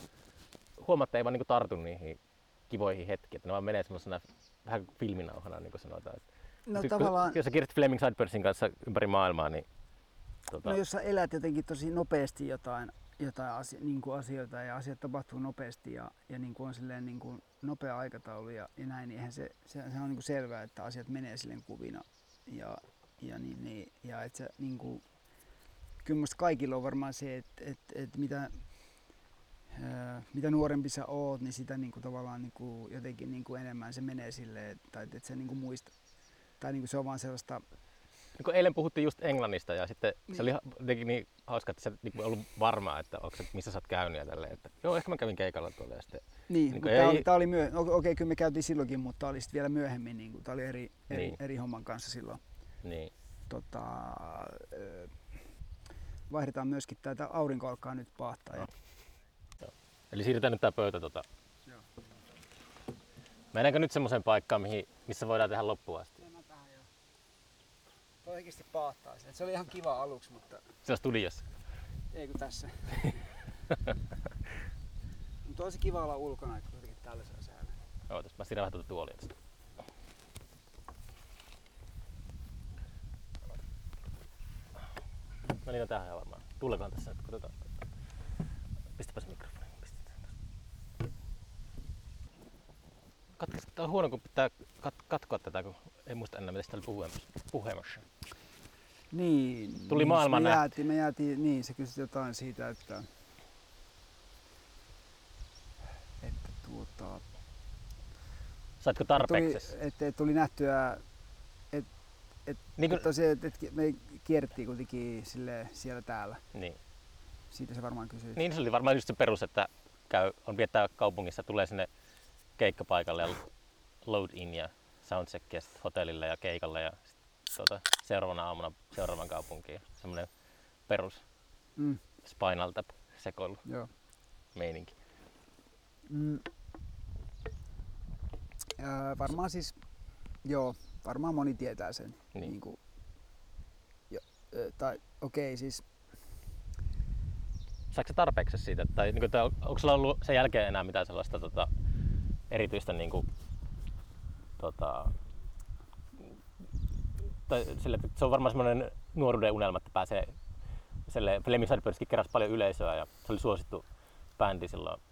Huomaatte, ei vaan niin kuin tartu niihin kivoihin hetkiin, että ne vaan menee semmoisena vähän filminauhana, niin kuin sanotaan. No, kun, tavallaan... Jos sä kirjoitat Flaming Sideburnsin kanssa ympäri maailmaa, niin... Tota... No jos sä elät jotenkin tosi nopeasti jotain, jotain asio, niin kuin asioita ja asiat tapahtuu nopeasti ja, ja niin kuin on silleen niin kuin nopea aikataulu ja, ja näin, niin eihän se, se, se on niin kuin selvää, että asiat menee silleen kuvina. Ja, ja, niin, niin, ja et sä, niin kuin, kyllä musta kaikilla on varmaan se, että et, et mitä... mitä nuorempi sä oot, niin sitä niinku tavallaan niinku jotenkin niinku enemmän se menee silleen, tai et sä niinku muista. Tai niinku se on vaan sellaista... Niin eilen puhuttiin just Englannista ja sitten se oli jotenkin niin hauska, että sä et niinku ollut varmaa, että missä sä oot käynyt ja tälleen. Että, joo, ehkä mä kävin keikalla tuolla ja sitten... Niin, niin ei... tää oli, tää oli myö... Okei, okay, kyllä me käytiin silloinkin, mutta tää oli sit vielä myöhemmin. Niinku, tää oli eri, eri, niin. eri homman kanssa silloin. Niin. Tota, vaihdetaan myöskin tää, tää aurinko alkaa nyt paahtaa. Ja... Eli siirrytään nyt tää pöytä tota. Joo. Mennäänkö nyt semmoiseen paikkaan, mihin, missä voidaan tehdä loppuun asti? Mennään tähän joo. Toi oikeesti paahtaa se. Se oli ihan kiva aluksi, mutta... Se on studiossa. Ei kun tässä. Mutta olisi kiva olla ulkona, että kuitenkin täällä se on säällä. Ootas, mä siirrän vähän tuota tuolia tästä. No niin, no tähän varmaan. Tullekaan tässä nyt, katsotaan. Pistäpäs mikrofoni. Katkes, tää on huono, kun pitää kat- katkoa tätä, kun ei muista enää, mitä sitä oli puheemassa. Niin, tuli maailma me jäätiin, me jäätiin, niin sä kysyt jotain siitä, että, että tuota... Saitko tarpeeksesi? Tuli, että tuli nähtyä, että et, niin kun... et, et me kierrettiin kuitenkin sille, siellä täällä. Niin. Siitä se varmaan kysyit. Niin, se oli varmaan just se perus, että käy, on viettää kaupungissa, tulee sinne keikkapaikalle ja load in ja soundcheckia hotellille ja keikalle ja sit, tuota, seuraavana aamuna seuraavan kaupunkiin. Semmoinen perus mm. Spinal Tap -sekoilu meininki. Mm. Äh, varmaan siis, joo, varmaan moni tietää sen. Niin. Niin kuin, jo, tai okei okay, siis. Saatko tarpeeksi siitä? Tai niin kuin, onko sulla ollut sen jälkeen enää mitään sellaista tota, erityistä niinku tota tai sille, se on varmaan semmoinen nuoruuden unelma, että pääsee selle Flaming Sideburnskin keräsi paljon yleisöä ja se oli suosittu bändi silloin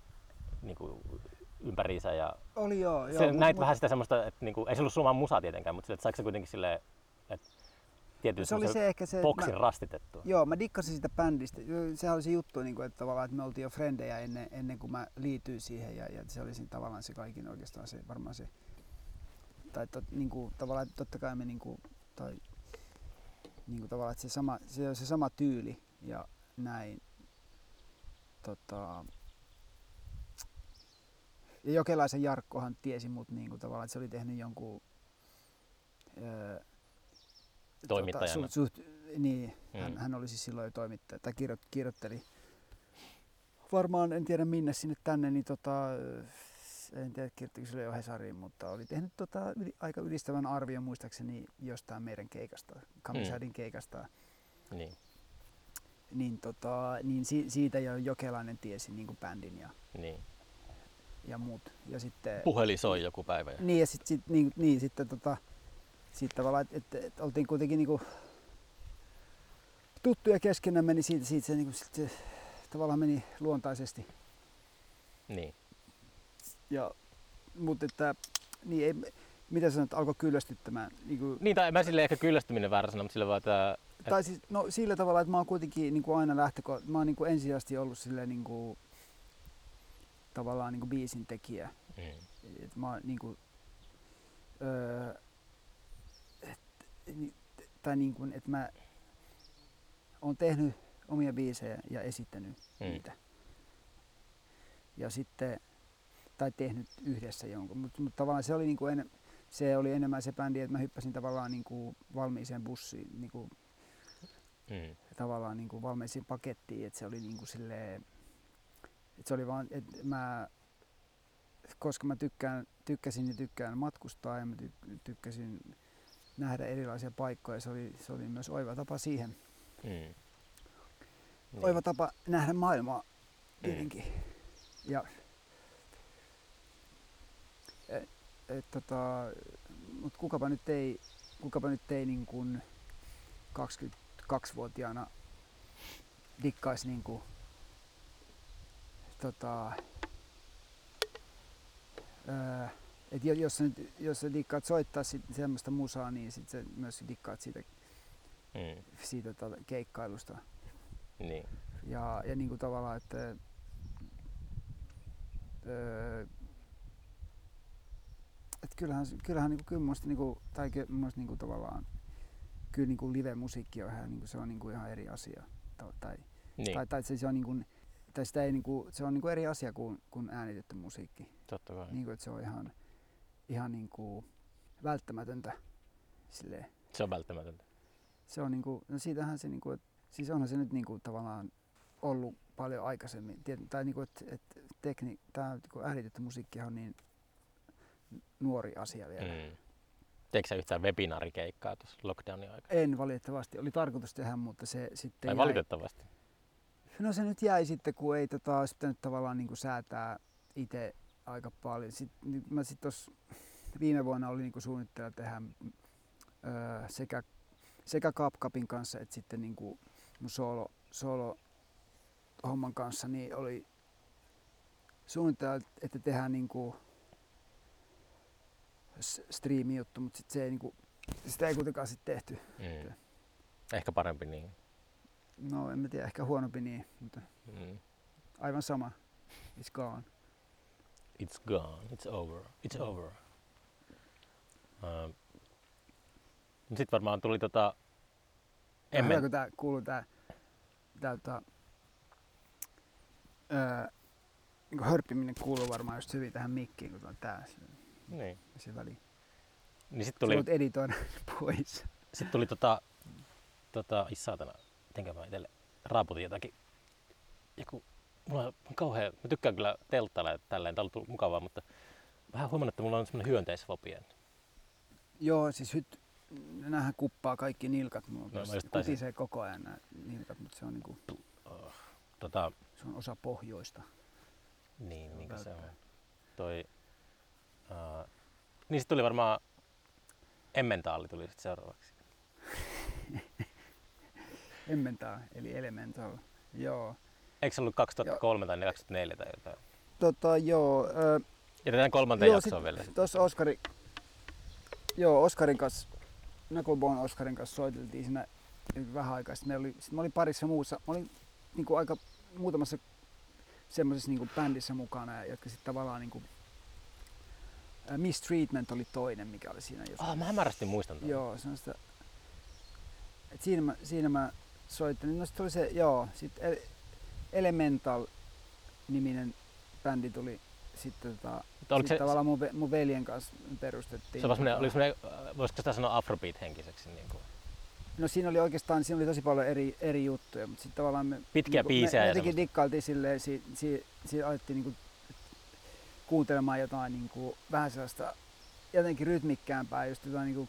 niinku ympäriinsä ja oli joo joo se, mut, näit mut, vähän sitä semmoista, että niinku ei se ollut sun omaa musaa tietenkään, mutta sille, että saiko se kuitenkin sille että tietysti se oli se ehkä se boksin mä, rastitettu. Joo, mä dikkasin sitä bändistä. Se oli se juttu, niin kuin, että tavallaan että me oltiin jo frendejä ennen, ennen kuin mä liityin siihen ja, ja se oli siinä tavallaan se kaikin oikeastaan se varmaan se tai tot, niin kuin, tavallaan totta kai me niin kuin, tai niin kuin, tavallaan että se sama se on se sama tyyli ja näin tota ja Jokelaisen Jarkkohan tiesi mut niin kuin, tavallaan että se oli tehnyt jonkun öö, Toimittajana. Tuota, suht, suht, niin, mm. hän, hän oli siis silloin jo toimittaja, tai kirjo, kirjoitteli varmaan, en tiedä minne sinne tänne, niin tota, en tiedä kirjoittiko sille jo Hesariin, mutta oli tehnyt tota, yli, aika ylistävän arvion muistaakseni jostain meidän keikasta, Kamisadin mm. keikasta. Niin. Niin, tota, niin si, siitä jo Jokelainen tiesi niin kuin bändin ja, niin. ja muut. Ja sitten, puhelin soi joku päivä. Ja. Niin ja sit, sit, niin, niin, sitten tota, siitä tavallaan, että et, et, oltiin kuitenkin niinku tuttuja keskenämme, niin siitä, siitä se, niinku, se tavallaan meni luontaisesti. Niin. Ja, mutta että, niin ei, mitä sanot, alkoi kyllästyttämään? Niinku, niin, tai mä sille ehkä kyllästyminen väärä sana, mutta sillä vaan tää... Et... Tai siis, no sillä tavalla, että mä oon kuitenkin niinku aina lähtökohta, mä oon niinku ensisijaisesti ollut silleen niinku, tavallaan niinku biisin tekijä. Mm. Et mä oon niinku... Öö, tai niin kuin, että mä on tehnyt omia biisejä ja esittänyt mm. niitä. Ja sitten, tai tehnyt yhdessä jonkun, mutta mut tavallaan se oli, niinku en, se oli enemmän se bändi, että mä hyppäsin tavallaan niinku valmiiseen bussiin, niinku, mm. tavallaan niinku valmiiseen pakettiin, että se oli niinku silleen, että se oli vaan, että mä, koska mä tykkään, tykkäsin ja tykkään matkustaa ja mä tykkäsin nähdä erilaisia paikkoja, se oli, se oli myös oiva tapa siihen. Mm. Oiva tapa nähdä maailmaa tietenkin. Mm. Ja, et, et, tota, mut kukapa nyt ei, kukapa nyt ei niin kun kaksikymmentäkaksivuotiaana dikkaisi niin kun, tota, öö, et jos sä, nyt, jos sä dikkaat soittaa sit semmoista musaa, niin sit sä myös dikkaat siitä, mm. siitä tota, keikkailusta. Niin. Ja, ja niinku tavallaan, että öö, et kyllähän kyllähän niinku kyllä musta niinku tai musta niinku tavallaan kyllä niinku live musiikki on ihan niinku se on niinku ihan eri asia tai tai niin. tai, tai se on niinku tai sitä ei niinku se on niinku eri asia kuin kuin äänitetty musiikki. Totta kai. Niinku että se on ihan ihan niinku välttämätöntä silleen. Se on välttämätöntä. Se on niinku no siitähän se niinku että siis onhan se nyt niinku tavallaan ollut paljon aikaisemmin. Tai niinku että et tekni tää niinku äänitetty musiikki on niin nuori asia vielä. Mm. Teikö sä yhtään webinaarikeikkaa tuossa lockdownin aikana? En valitettavasti. Oli tarkoitus tehdä, mutta se sitten jäi. Valitettavasti? No se nyt jäi sitten, kun ei tota, olisi pitänyt tavallaan niin kuin säätää itse aika paljon. Sitten, mä sit tos, viime vuonna oli niin kuin suunnitteilla tehdä öö, sekä, sekä Cup Cupin kanssa että sitten niin kuin mun solo, solo homman kanssa, niin oli suunnitteilla, että tehdään niin kuin striimi-juttu, mutta sit se ei, niinku, sitä ei kuitenkaan sit tehty. Mm. Ehkä parempi niin. No en mä tiedä, ehkä huonompi niin, mutta mm. aivan sama. It's gone. It's gone, it's over, it's mm. over. Uh, Sitten varmaan tuli tota... En mä... Hyvä, kun tää kuuluu tää... tää tota, öö, niinku hörppiminen kuuluu varmaan just hyvin tähän mikkiin, kun on tää. Niin. Se väliin. Niin sit tuli... Sä voit editoida pois. Sitten tuli tota... tota is saatana, mitenkä mä itelle raaputin jotakin. Joku... Mulla on kauhea... Mä tykkään kyllä telttailla ja tälleen, tää on ollut mukavaa, mutta... Vähän huomannut, että mulla on semmonen hyönteisfobia. Joo, siis hyt... Nämähän kuppaa kaikki nilkat mulla. No, kutisee koko ajan nää nilkat, mutta se on niinku... Oh, tota... Se on osa pohjoista. Niin, niinkö se on. Toi... Uh, niin sit tuli varmaan Emmentaali tuli sit seuraavaksi. Emmentaali eli Elemental, joo. Eikö se ollut kaksituhattakolme joo. tai kaksituhattaneljä tai jotain? Tota joo. Ö, Jätetään kolmanteen joo, jaksoon sit, vielä. Tuossa Oskari, joo Oskarin kanssa, Knucklebone Oskarin kanssa soiteltiin siinä vähän aikaa. Sitten oli, sit mä olin parissa muussa, mä olin niinku aika muutamassa semmosessa niinku bändissä mukana, jotka sit tavallaan niinku Mistreatment oli toinen, mikä oli siinä joskus. Ah, mä hämärästi muistan tuon. Joo, semmoista. Et siinä mä, siinä mä soittelin. No sit tuli se, joo, sit Elemental-niminen bändi tuli sitten tota... Sit se, tavallaan mun, mun veljen kanssa perustettiin. Se oli tota, semmoinen, voisiko sitä sanoa afrobeat-henkiseksi niinku? No siinä oli oikeastaan, siinä oli tosi paljon eri, eri juttuja, mutta sit tavallaan me... Pitkiä niinku, biisejä me, ja me jotenkin dikkailtiin silleen, si, si, si, si alettiin niinku... kuuntelemaan jotain niinku vähän sellaista jotenkin rytmikkäämpää, just jotain niinku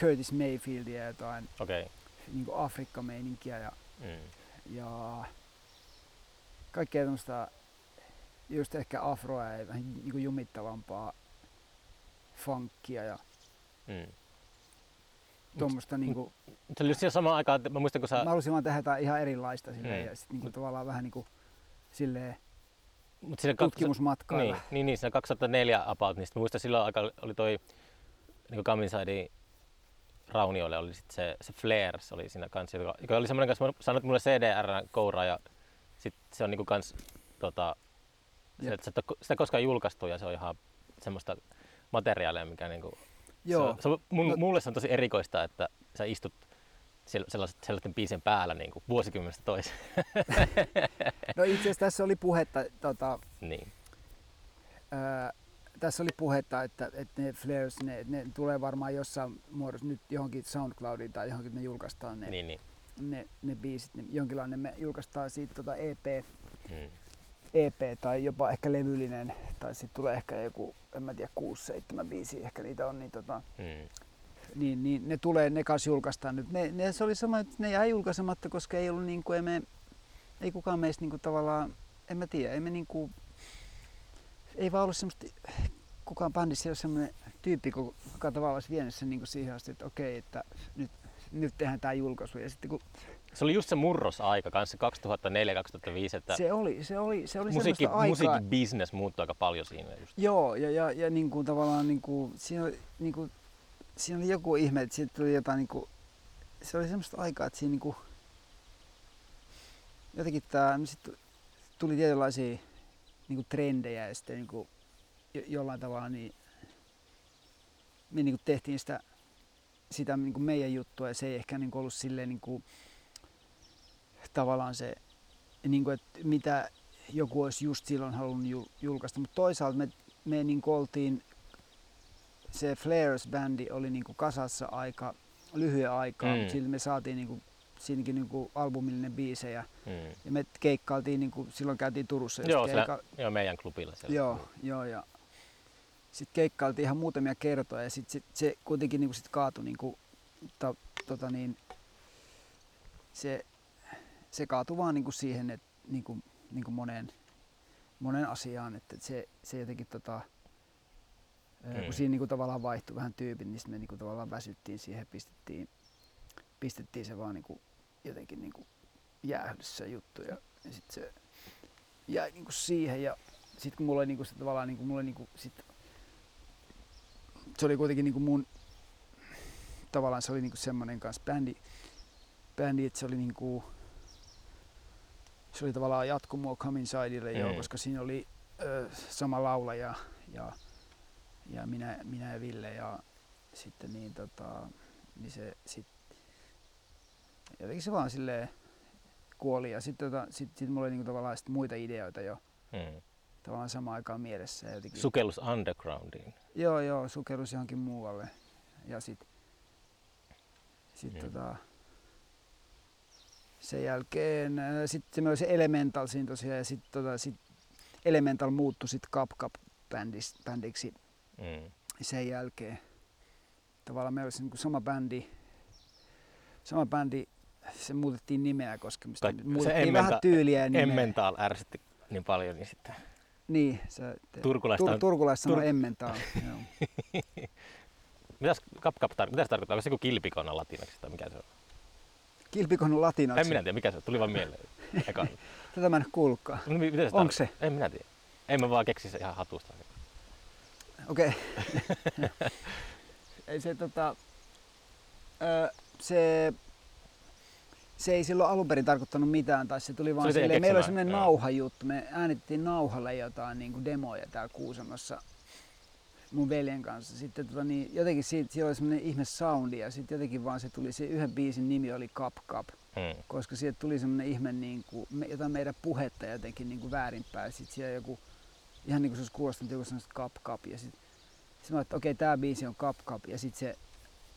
Curtis Mayfieldia ja jotain okay. niinku Afrikka-meininkiä ja, mm. ja kaikkea tämmöistä just ehkä afroa ja vähän niinku jumittavampaa funkia ja mm. tuommoista niinku... Se oli just siinä samaan aikaan, mä muistan kun sä... Mä halusin vaan tehdä jotain ihan erilaista silleen mm. ja sit niinku tavallaan vähän niinku silleen mut siinä tutkimusmatkaa. Niin, niin, niin, siinä kaksituhattaneljä about, niin muistan silloin aika oli toi niinku Kaminsaidin raunioille oli sit se, se Flares oli siinä kanssa, joka, joka oli semmoinen kanssa, sanoit mulle C D R:n kouraa ja sit se on niinku kans tota, se, sitä, sitä koskaan julkaistu ja se on ihan semmoista materiaalia, mikä niinku, joo. Se, se, mun, no. mulle se on tosi erikoista, että sä istut sellaisten biisien päällä niin kuin vuosikymmenestä toiseen. No itse asiassa tässä oli puhetta, tota, niin. ää, tässä oli puhetta että, että ne Flares, ne, ne tulee varmaan jossain muodossa nyt johonkin SoundCloudiin tai johonkin ne julkaistaan ne, niin, niin. ne, ne biisit, ne, jonkinlainen me julkaistaan siitä tota E P. Hmm. E P tai jopa ehkä levyllinen, tai sitten tulee ehkä joku, en mä tiedä, kuusi seitsemän biisiä ehkä niitä on, niin, tota, mm. niin, niin ne tulee, ne kanssa julkaistaan nyt. Ne, ne, se oli sama, että ne jäi julkaisematta, koska ei ollut niin kuin, ei, me, ei kukaan meistä niin kuin, tavallaan, en mä tiedä, ei me niin kuin, ei vaan ollut semmoista, kukaan bändissä ei ole semmoinen tyyppi, joka tavallaan olisi vienyt sen niin kuin siihen asti, että okei, että nyt, nyt tehdään tää julkaisu ja sitten kun se oli just se murrosaika kanssa kaksituhattaneljä kaksituhattaviisi, että se oli se oli se oli musiikki, musiikkibisnes muuttui aika paljon siinä just. Joo ja ja ja niin kuin tavallaan niin kuin siinä oli, niin kuin, siinä oli joku ihme, että siitä tuli jotain niin kuin, se oli semmoista aikaa, että siinä niin kuin, jotenkin tää niin tuli tietynlaisia niin kuin trendejä ja sitten niin kuin, jo, jollain tavalla niin me niin kuin tehtiin sitä sitä niin kuin meidän juttua ja se ei ehkä niin kuin ollut silleen niin kuin, tavallaan se, niin kuin, että mitä joku olisi just silloin halunnut julkaista, mutta toisaalta me, me niin kuin oltiin, se Flares-bändi oli niin kuin kasassa aika lyhyen aikaa, mm. mutta silti me saatiin niin kuin, siinäkin niin kuin albumillinen biisejä mm. ja me keikkailtiin, niin kuin, silloin käytiin Turussa. Joo, keikka... se, joo meidän klubilla. Joo, joo ja sitten keikkailtiin ihan muutamia kertoja ja sitten sit, se kuitenkin niin kuin sit kaatui niin kuin, ta, tota niin, se se kaatui vaan niinku siihen, että niinku niinku moneen monen asiaan, että se se jotenkin tota mm. kun siinä niinku tavallaan vaihtui vähän tyypit, niin me niinku tavallaan väsyttiin siihen, pistettiin pistettiin se vaan niinku jotenkin niinku jäähdyssä juttu ja, ja sitten se jäi niinku siihen ja sitten kun mulla oli niinku se tavallaan niinku mulla niinku sit se oli kuitenkin niinku mun tavallaan se oli niinku semmoinen kanssa bändi bändi että se oli niinku se oli tavallaan jatkumoa Come Insidelle jo, mm. koska siinä oli ö, sama laulaja ja, ja minä, minä ja Ville ja sitten niin tota, niin se sit, jotenkin se vaan silleen kuoli ja sitten tota, sit, sit mulla oli niinku tavallaan sit muita ideoita jo mm. tavallaan samaan aikaan mielessä. Jotenkin. Sukellus undergroundiin. Joo, joo, sukellus johonkin muualle ja sitten sit, mm. tota, sen jälkeen sitten se oli se Elemental siinä tosiaan ja sitten tota, sit Elemental muuttui sitten Cup Cup -bändiksi mm. sen jälkeen. Tavallaan me oli se niinku sama bändi, sama bändi, se muutettiin nimeä koska mistä muutettiin vähän tyyliä ja nimeä. Emmental ärsytti niin paljon niin sitten. Niin, se turkulaista turkulaista on Emmental, joo. Mitäs Cup Cup tar- mitäs tarkoittaa? Onko se joku kilpikonna latinaksi tai mikä se on? Kilpikonna latinaksi. En minä tiedä, mikä se on. Tuli vaan mieleen. Eka. Tätä mä en ole kuullutkaan. No, miten se? Onko se? En minä tiedä. En mä vaan keksi se ihan hatusta. Okei. Okay. Ei se tota... Ö, se... Se ei silloin alun perin tarkoittanut mitään, tai se tuli vaan se silleen... Meillä oli semmoinen nauhajuttu. Me äänitettiin nauhalle jotain niin kuin demoja täällä Kuusamossa mun veljen kanssa. Sitten tota, niin jotenkin siitä, siellä oli semmoinen ihme soundi ja sitten jotenkin vaan se tuli, se yhden biisin nimi oli Cup Cup, hmm. koska siitä tuli semmoinen ihme niin kuin, jotain meidän puhetta jotenkin niin kuin väärinpäin. Sitten siellä joku, ihan niin kuin se olisi kuulostanut joku semmoista Cup Cup ja sitten sit mä olin, että okei okay, tää biisi on Cup Cup ja sitten se,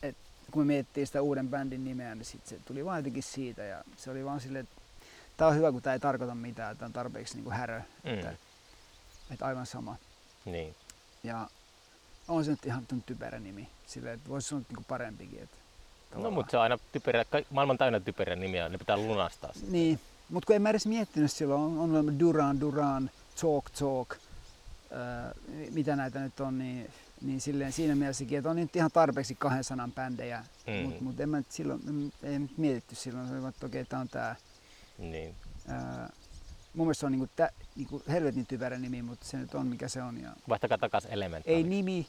et, kun me mietittiin sitä uuden bändin nimeä, niin sitten se tuli vaan jotenkin siitä ja se oli vaan silleen, että tää on hyvä kun tää ei tarkoita mitään, tää on tarpeeksi niin kuin härö, hmm. että, että aivan sama. Niin. Ja, on se nyt ihan typerä nimi, silleen, että voisi sanoa niinku parempikin. Että no mutta se on aina typerä, maailman täynnä typerä nimiä, ne pitää lunastaa sitä. Niin, mutta kun en mä edes miettinyt silloin, on, on, on Duran Duran, Talk Talk, öö, mitä näitä nyt on, niin, niin silleen siinä mielessäkin, että on nyt ihan tarpeeksi kahden sanan bändejä. Mm. Mutta mut en mä nyt silloin, ei nyt mietitty silloin, se oli vaan, että okei tää on tää. Niin. Öö, Mun mielestä se on niinku tä, niinku helvetin typerä nimi, mutta se nyt on mikä se on. Ja... Vaihtakaa takaisin Elemental. Ei nimi,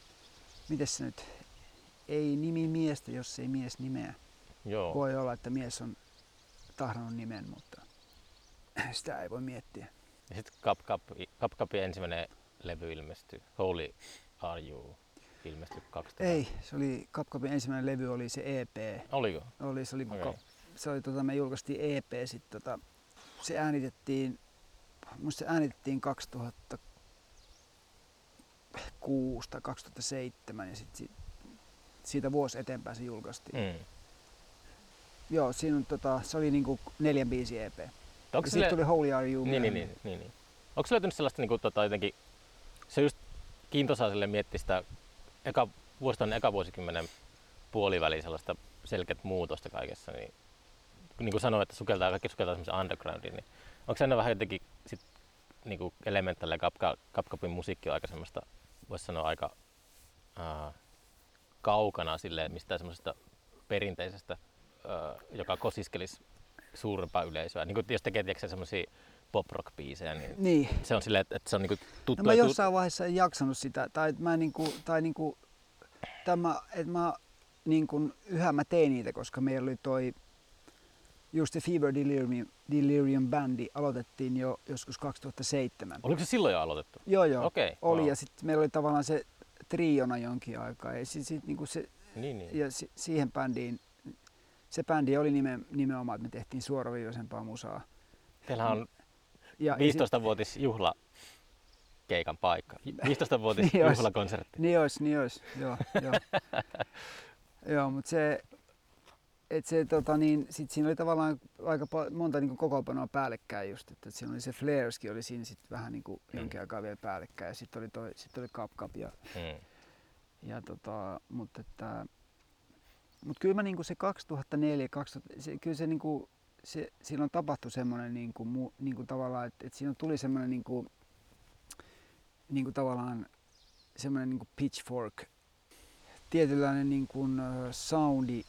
mites se nyt, ei nimi miestä, jos ei mies nimeä. Joo. Voi olla, että mies on tahdannut nimen, mutta sitä ei voi miettiä. Ja sitten Cup Cupin ensimmäinen levy ilmestyi, Holy Are You, ilmestyi kaksituhatta. Ei, se oli Cup Cupin ensimmäinen levy, oli se E P. Oliko? Oli, se oli okay. Cup se oli, tota, me julkaistiin E P, sit, tota, se äänitettiin, musta se äänitettiin kaksituhattakuusi tai kaksituhattaseitsemän ja sit siitä vuosi eteenpäin se julkaistiin. Mm. Joo, siinä on, tota, se oli niinku neljän biisin E P. Onko ja sitten tuli Holy Are You. Niin, niin, niin, niin, niin. Onko se löytynyt sellaista, niinku, tota, jotenkin, se just kiintosaa sille miettiä sitä eka, vuosittain eka vuosikymmenen puoliväliin sellaista selkeät muutosta kaikessa, niin, niin kuin sanoin, että sukeltaa, kaikki sukeltaa semmoisen undergroundiin, niin onko se aina vähän jotenkin sit, niin kuin Elemental ja Cup Cupin musiikki on aika semmoista, voisi sanoa aika äh, kaukana silleen mistään semmoisesta perinteisestä, äh, joka kosiskelisi suurempaa yleisöä. Niin kuin, jos tekee tiedätkö semmoisia pop-rock-biisejä, niin, niin se on silleen, että, että se on niin kuin tuttu. No mä jossain vaiheessa en jaksanut sitä, tai mä niin kuin, tai niin kuin, tämä, että mä niin kun, yhä mä tein niitä, koska meillä oli toi just Fever Delirium, Delirium bandi aloitettiin jo joskus kaksituhattaseitsemän. Oliko se silloin jo aloitettu? Joo, joo. Okay, oli wow. Ja sitten meillä oli tavallaan se triona jonkin aikaa. Ja, sit, sit, niinku se, niin, niin. Ja si, siihen bändiin, se bändi oli nime, nimenomaan, että me tehtiin suoraviivaisempaa musaa. Teillä on ja, viisitoistavuotis juhla. Keikan paikka. viisitoistavuotis juhlakonsertti. Niin olisi, niin olisi. Joo, joo. Joo, mutta se, et se tota niin, sit siinä oli tavallaan aika monta niinku kokoonpanoa päällekkäin just, että et siinä oli se Flareskin oli siinä sit vähän niinku mm. jonkin aikaa vielä päällekkäin ja sitten oli toi, sit oli Cup Cup ja, mm. ja tota, mut että mut kyllä mä niinku se kaksituhattaneljä kaksituhatta se, kyllä se niinku se silloin tapahtui semmoinen niinku mu, niinku tavallaan että et siinä tuli semmoinen niinku niinku tavallaan semmoinen niinku pitchfork tietynlainen niin kuin soundi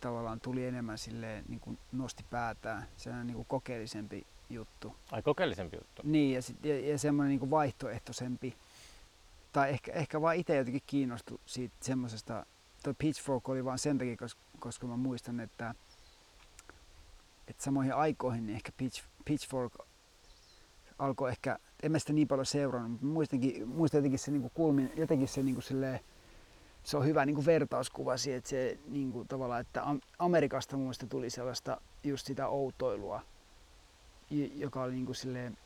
tavallaan tuli enemmän silleen, niin kuin nosti päätään. Se on niin kuin kokeellisempi juttu. Ai kokeellisempi juttu? Niin, ja, sit, ja, ja semmoinen niin kuin vaihtoehtoisempi. Tai ehkä, ehkä vaan itse jotenkin kiinnostui siitä semmoisesta. Tuo Pitchfork oli vaan sen takia, koska, koska mä muistan, että, että samoihin aikoihin niin ehkä pitch, Pitchfork alkoi ehkä, en mä sitä niin paljon seurannut, mutta muistankin, muistan jotenkin se niin kuin kulmin, jotenkin se niin kuin silleen, se on hyvä niin kuin vertauskuva siihen, että, se, niin kuin, tavallaan, että Amerikasta mun mielestä tuli sellaista just sitä outoilua, joka oli niin kuin, silleen,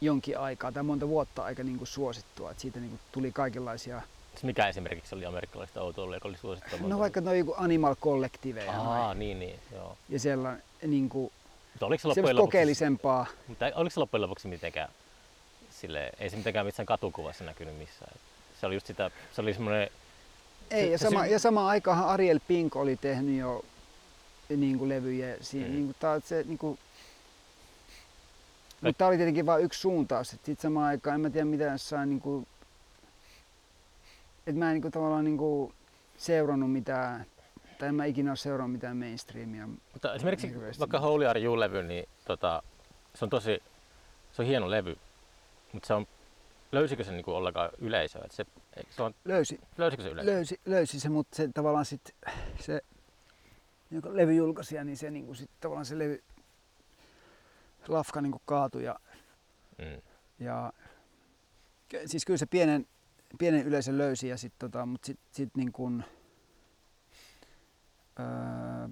jonkin aikaa tai monta vuotta aika niin kuin, suosittua. Että siitä niin kuin, tuli kaikenlaisia... Mikä esimerkiksi oli amerikkalaista outoilua, joka oli suosittua? No vaikka noin joku Animal Collectiveja. Aa, niin, niin, joo. Ja sellainen niin kuin, se se kokeellisempaa. Mutta oliko se loppujen lopuksi mitenkään, silleen, ei se mitenkään missään katukuvassa näkynyt missään? Se oli just sitä, se oli semmoinen... Ei, ja, sama, ja samaan aikaan Ariel Pink oli tehnyt jo niin kuin levyjä siinä. Mm. Niin kuin, tää, se, niin kuin, mutta tämä oli tietenkin vain yksi suuntaus. Sitten samaan aikaan en mä tiedä mitä jossain... Niin kuin, että mä en niin kuin, tavallaan niin kuin, seurannut mitään, tai en mä ikinä ole seurannut mitään mainstreamia. Mutta esimerkiksi hirveästi. Vaikka Holy Are You-levy, niin tota, se on tosi, se on hieno levy, mutta se on... Löysikö se niinku ollenkaan yleisöä? Se, se on... Löysi. Löysikö se yleisöä? Löysi, löysi se, mutta se tavallaan sit, se niin levyjulkaisija, niin se niinku sit, tavallaan se levy, lafka niinku kaatui ja, mm. ja siis kyllä se pienen, pienen yleisön löysi ja sit tota, mut sit, sit niinkun öö,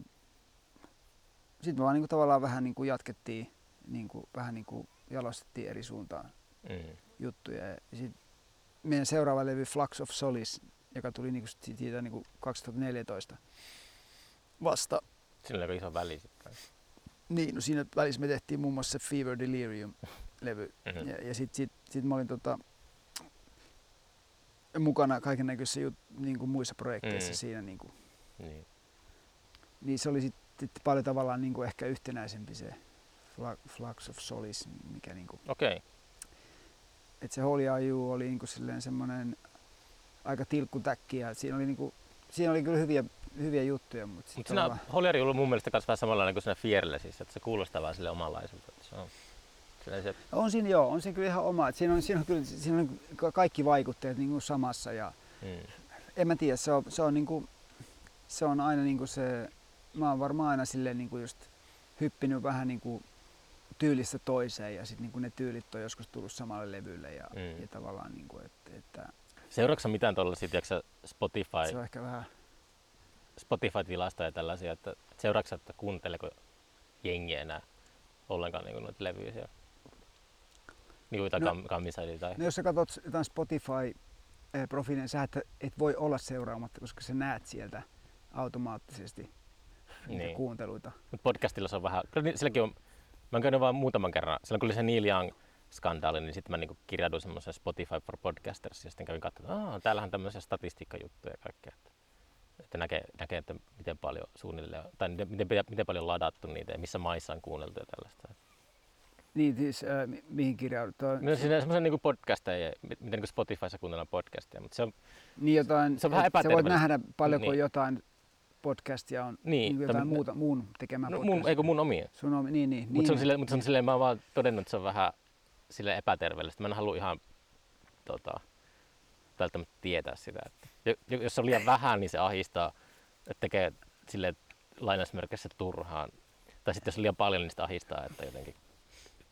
sit me vaan niinku tavallaan vähän niinku jatkettiin, niinku vähän niinku jalostettiin eri suuntaan. Mm. juttuja. Ja sit meidän seuraava levy Flux of Solis, joka tuli niinku siitä niinku kaksituhattaneljätoista vasta. Siinä oli iso väli sitten. Niin, no siinä välissä me tehtiin muun muassa se Fever Delirium-levy. Mm-hmm. Ja, ja sit, sit, sit mä olin tota, mukana kaikennäköisissä jut, niinku muissa projekteissa mm-hmm. siinä. Niinku. Niin. Niin se oli sitten paljon tavallaan niinku ehkä yhtenäisempi se Flux of Solis, mikä niinku... Okay. Että se Holy Are You oli niinku silleen semmoinen aika tilkkutäkki ja siinä oli, niinku, siinä oli kyllä hyviä, hyviä juttuja. Mutta Mut siinä ollaan... Holy Are You on mun mielestä myös vähän samanlainen kuin siinä Fierellä, siis, että se kuulostaa vähän sille omanlaiselta. Se on, se... on siinä joo, on siinä kyllä ihan oma. Et siinä, on, siinä, on kyllä, siinä on kaikki vaikutteet niinku samassa ja hmm. en mä tiedä, se on, se on, niinku, se on aina niinku se, mä oon varmaan aina silleen niinku just hyppinyt vähän niinku tyylistä toiseen ja sit niinku ne tyylit on joskus tullut samalle levylle ja, mm. ja tavallaan niinku että et, seuraatko mitään tuolla sit Spotify? Se on ehkä vähän Spotify-tilastoja ja tällaisia, että seuraatko että kuunteleko jengiä enää ollenkaan niin noita levyjä siellä? Niitä no, kammisäiliä tai... No jos sä katsot jotain Spotify-profiilia, sä et, et voi olla seuraamatta, koska sä näet sieltä automaattisesti niitä niin. kuunteluita. Mut podcastilla se on vähän... Silläkin on... Mä oon käynyt vaan muutaman kerran. Silloin kun oli se Neil Young -skandaali, niin sitten mä niinku kirjauduin semmoiseen Spotify for Podcasters ja sitten kävin katsomaan, että täällähän on tämmöisiä statistiikkajuttuja ja kaikkea. Että näkee, näkee, että miten paljon suunnilleen, tai miten, miten, miten paljon ladattu niitä ja missä maissa on kuunneltu ja tällaista. Niin, siis äh, mihin kirjaudutaan? No siinä on semmoisia niin podcasteja, miten niin Spotifyssa kuunnellaan podcasteja, mutta se on, niin jotain, se on vähän epäterveellistä. Sä voit nähdä paljonko niin. jotain podcastia on, niin, niin jotain tämän, muuta, muun tekemää no, podcastia. Eikö mun omia? Sun omia, niin, niin. Mutta niin, mut se on silleen, mä oon vaan todennut, että se on vähän silleen epäterveellistä. Mä en halua ihan tota, välttämättä tietää sitä. Että jos on liian vähän, niin se ahdistaa, että tekee silleen lainausmerkissä turhaan. Tai sitten jos on liian paljon, niin sitä ahdistaa, että jotenkin.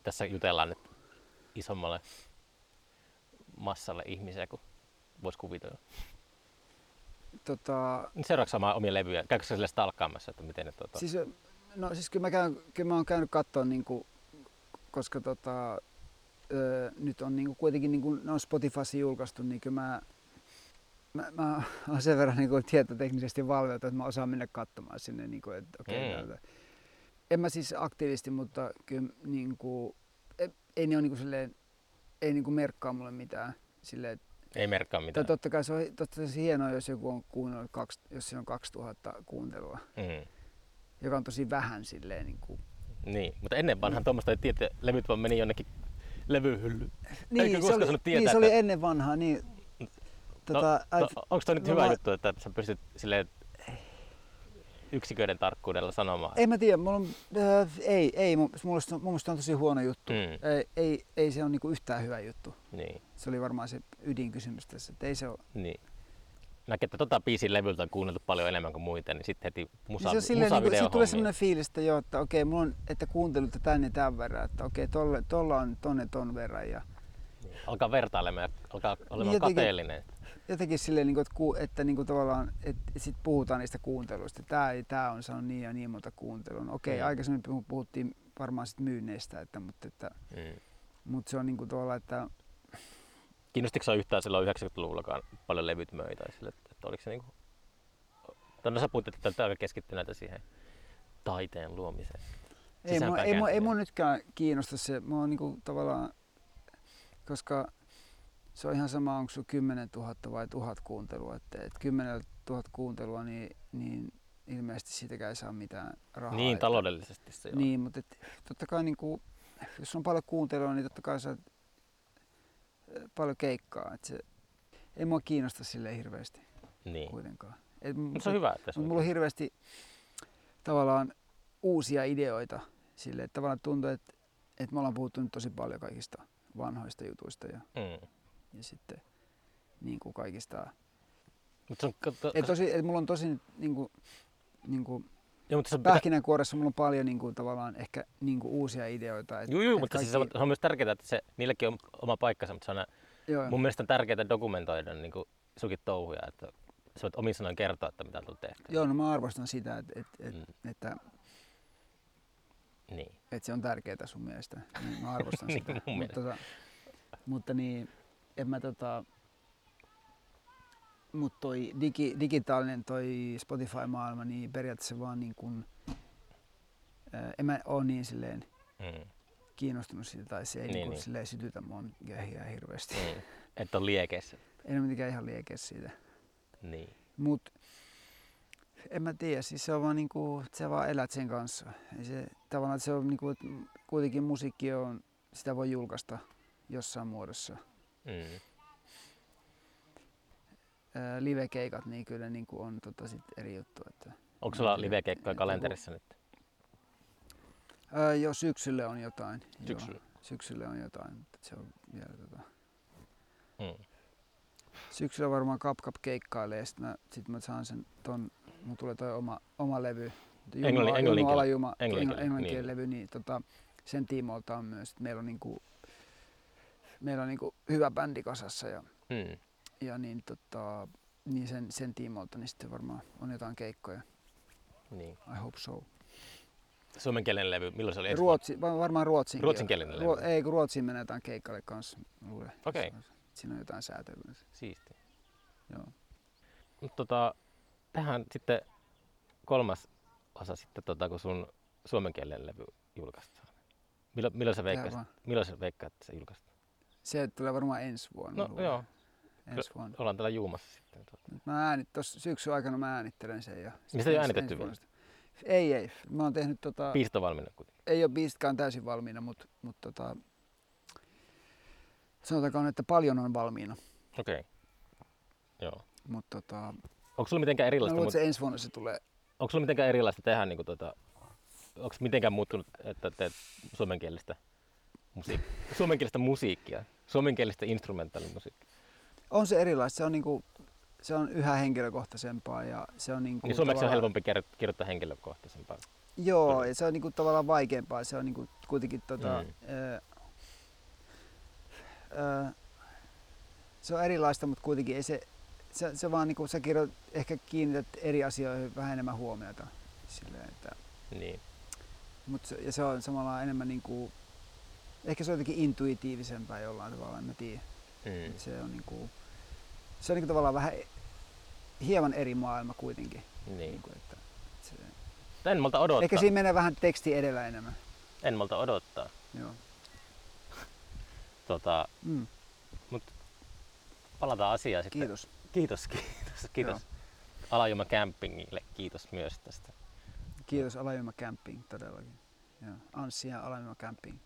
Tässä jutellaan nyt isommalle massalle ihmisiä kuin voisi kuvitella. Tota... Seuraatko samaa omia levyjä? Käykö sille stalkkaamassa, että miten ne tuota... Siis, no siis kyllä mä, käyn, kyllä mä oon käynyt katsoa, niin kuin, koska tota, öö, nyt on niin kuin, kuitenkin, niin kuin, ne on Spotifyssa julkaistu, niin kyllä mä, mä, mä oon sen verran niin kuin tietoteknisesti valveutunut, että mä osaan mennä katsomaan sinne, niin kuin, että okei okay, mm. En mä siis aktiivisesti, mutta kyllä niinku, ei, ei ne on niinku silleen, ei niinku merkkaa mulle mitään silleen. Ei merkkaa mitään. Totta kai se on totta kai se hienoa, jos joku on kuunnellut, kaksi, jos siinä on kaksituhatta kuuntelua, mm. joka on tosi vähän silleen niinku. Niin, mutta ennen vanhan mm. tuommoista ei tiedä, että levyt vaan meni jonnekin levyhyllyyn. Niin, eikö koskaan sanonut tietää? Niin, se oli että... ennen vanhaa. Niin, tota, no, no, onko toi nyt no, hyvä juttu, mä... että sä pystyt silleen yksiköiden tarkkuudella sanomaan? En mä tiedä, mulla on, äh, ei, ei, mun, mulla, mun mielestä on tosi huono juttu. Mm. Ei, ei, ei se ole niinku yhtään hyvä juttu. Niin. Se oli varmaan se ydinkysymys tässä, että ei se ole. Niin. Näkee, että tota biisin levyltä on kuunneltu paljon enemmän kuin muita, niin sitten heti musa, niin se musavideo niin, hommia. Tulee sellainen fiilis, että, joo, että, okei, mulla on, että kuuntelut tän ja tän verran, että okei, tolle, tolla on tonne ton verran. Ja... Niin. Alkaa vertailemaan ja alkaa olemaan jotenkin, kateellinen. Jotenkin silleen, että, että, että, että sit puhutaan niistä kuunteluista. Tää, tää on saanut niin ja niin monta kuuntelua. No, okei, mm. aikaisemmin puhuttiin varmaan sit myynneistä, että, mutta, että, mm. mutta se on niin kuin tavallaan, että... Kiinnostitko sinä yhtään silloin yhdeksänkymmentäluvullakaan paljon levyt möi? Tai sille, että oliko se niin kuin... No sä puhut, että tämä keskittyy näitä siihen taiteen luomiseen. Ei mua, ei, mua, ei mua nytkään kiinnosta se. Mä oon niin kuin tavallaan... Koska se on ihan sama, onko sinulla kymmenen tuhatta vai tuhat kuuntelua. Että et kymmenen tuhatta kuuntelua, niin, niin ilmeisesti siitäkään ei saa mitään rahaa. Niin, taloudellisesti se on. Niin, mutta et, totta kai, niin kun, jos on paljon kuuntelua, niin totta kai saat paljon keikkaa. Et se, ei minua kiinnosta silleen hirveästi niin. kuitenkaan. Et, no, se on hyvä, että se on. Mulla on hirveästi tavallaan uusia ideoita sille. Että tavallaan tuntuu, että, että me ollaan puhuttu nyt tosi paljon kaikista vanhoista jutuista ja, mm. ja sitten niin kuin kaikista. Mutta mulla on tosi niin kuin, niin kuin pähkinänkuoressa mulla on paljon niin kuin, tavallaan ehkä niin kuin uusia ideoita. Et, joo, joo, et mutta kaikki... siis se on myös tärkeää, että se, niilläkin on oma paikkansa, mutta se on aina, joo, mun mielestä on tärkeää dokumentoida niin kuin sunkin touhuja, että sä voit omin sanoin kertoa, että mitä on tehty. Joo, no mä arvostan sitä, että, että, mm. että Niin. Että se on tärkeää sun mielestä. Niin mä arvostan niin, sitä. Mutta, tota, mutta niin, en mä tota... Mut toi digi, digitaalinen toi Spotify-maailma, niin periaatteessa vaan niin kun... Ää, en mä oo niin silleen mm. kiinnostunut siitä, tai se ei niin, niin kun, niin. silleen sytytä mua ihan hirveästi. Niin. Et on liekeissä. En ole mitenkään ihan liekeissä siitä. Niin. Mut... En mä tiedä, siis se on vaan niinku, sä vaan elät sen kanssa. Ei se, tavallaan se on niinku, kuitenkin musiikki on, sitä voi julkaista jossain muodossa. Mm. Ää, livekeikat niin kyllä niinku on tota sit eri juttu. Että, onko sulla livekeikkoja kalenterissa nyt? Ää, joo, syksyllä on jotain. Syksyllä? Joo, syksyllä on jotain, mutta se on vielä tota... Mm. Syksyllä varmaan Cup Cup keikkailee ja sit mä, sit mä saan sen ton, mun tulee toi oma, oma levy, Englannin kielen levy, niin tota, sen tiimoilta on myös, että meillä on, niinku, meillä on niinku hyvä bändi kasassa ja, mm. ja niin tota, niin sen, sen tiimoilta niin sitten varmaan on jotain keikkoja. Niin. I hope so. Suomenkielinen levy, milloin se oli? Ruotsi, varmaan ruotsin. Ruotsinkielinen levy? Ruo- ei, kun Ruotsiin menee jotain keikalle kanssa. Okei. Okay. Siinä on jotain säätelyä. Siistiä. Joo. Mutta tota, tähän sitten kolmas osa sitten, tota, kun sun suomenkielinen levy julkaistaan. Millo, milloin sä veikkaat, milloin sä veikkaat, että se julkaistaan? Se tulee varmaan ensi vuonna. No, joo. Ensi vuonna. Ollaan täällä juumassa sitten. Mä äänit, tossa syksyn aikana mä äänittelen sen. Ja mistä ei ole äänitetty vielä? Ei, ei. Mä oon tehnyt tota... Biisit on valmiina kuitenkin. Ei ole biisitkaan täysin valmiina, mutta mut, tota... sanotaanko, että paljon on valmiina. Okei. Okay. Joo. Mut, tota... Onko sulla mitenkään erilaista? Mä luulen, että se ensi vuonna se tulee. Onko sulla mitenkään erilaista tehdä niinku tota... Onko mitenkään muuttunut, että teet suomenkielistä musiikkia? Suomenkielistä musiikkia. Suomenkielistä instrumentaalimusiikkia. On se erilaista. Se on niinku... Se on yhä henkilökohtaisempaa ja se on niinku niin suomeksi tavallaan... on helpompi kirjoittaa henkilökohtaisempaa. Joo, ja se on niinku tavallaan vaikeampaa. Se on niinku kuitenkin tota, mm. ö, ö, se on erilaista, mutta kuitenkin ei se se, se vaan niinku sä kirjoit, ehkä kiinnität eri asioihin vähän enemmän huomiota silleen, että niin. Mut se, ja se on samalla enemmän niinku ehkä se on jotenkin intuitiivisempaa jollain tavalla, en mä tiedä. Mm. Se on niinku Se on niin tavallaan vähän hieman eri maailma kuitenkin. Niin. Niin kuin, että se... En malta odottaa. Ehkä siinä menee vähän teksti edellä enemmän. En malta odottaa. Joo. Tota, mm. mut palataan asiaan sitten. Kiitos. Kiitos, kiitos, kiitos. Alajuma Campingille kiitos myös tästä. Kiitos Alajuma Camping todellakin. Joo. Anssi ja Alajuma Camping.